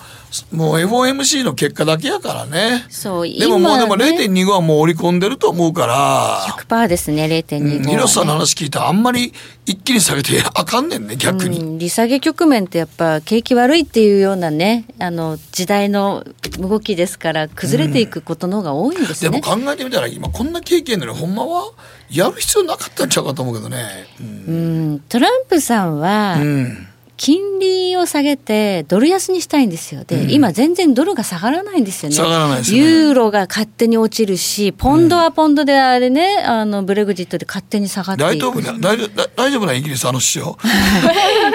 もう FOMC の結果だけやからね。そうでももうでも 0.25 はもう織り込んでると思うから 100% ですね 0.25、うん、広瀬さんの話聞いたらあんまり一気に下げてあかんねんね逆に、うん、利下げ局面ってやっぱ景気悪いっていうようなね時代の動きですから崩れていくことの方が多いんですね、うん、でも考えてみたら今こんな経験なのにほんまはやる必要なかったんちゃうかと思うけどね、うん、うん、トランプさんは、うん金利を下げてドル安にしたいんですよ。で、うん、今全然ドルが下がらないんですよね。下がらないですね。ユーロが勝手に落ちるし、ポンドはポンドであれね、ブレグジットで勝手に下がっていく。大丈夫なイギリス首相。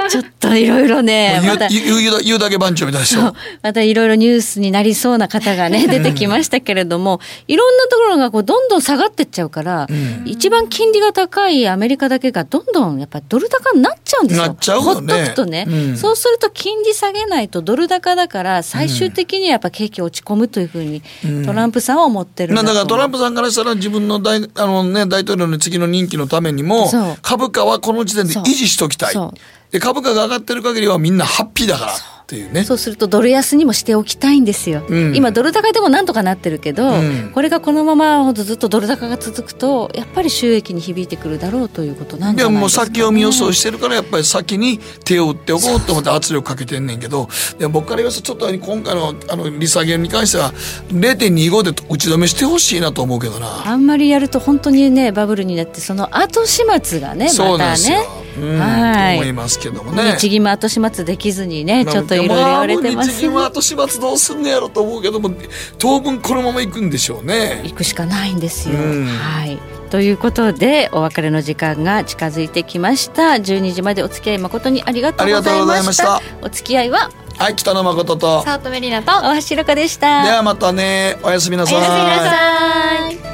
ちょっといろいろね、また言うだけ番長みたいでしょ。またいろいろニュースになりそうな方がね出てきましたけれども、いろんなところがこうどんどん下がってっちゃうから、うん、一番金利が高いアメリカだけがどんどんやっぱドル高になっちゃうんですよ。なっちゃうよね。ほっとくとね。うん、そうすると金利下げないとドル高だから最終的にはやっぱ景気落ち込むというふうにトランプさんは思ってるんだと思う、うん、だからトランプさんからしたら自分のね、大統領の次の任期のためにも株価はこの時点で維持しときたいで株価が上がってる限りはみんなハッピーだからっていうね。そうするとドル安にもしておきたいんですよ、うん、今ドル高でもなんとかなってるけど、うん、これがこのままずっとドル高が続くとやっぱり収益に響いてくるだろうということなんじゃないですかね。でももう先を見予想してるからやっぱり先に手を打っておこうと思って圧力かけてんねんけど、でも僕から言わせるとちょっと今回の利下げに関しては 0.25 で打ち止めしてほしいなと思うけどな。あんまりやると本当にねバブルになってその後始末がねまたねそうなんですよ、うん、はいと思いますけどもね。日銀も後始末できずにねちょっといろいろ言われてます。日銀は後始末どうすんのやろと思うけども当分このまま行くんでしょうね。行くしかないんですよ、うん、はいということでお別れの時間が近づいてきました。12時までお付き合い誠にありがとうございました。お付き合いは、はい、北野誠と佐藤メリナと大橋ろかでした。ではまたね。おやすみなさい。おやすみなさい。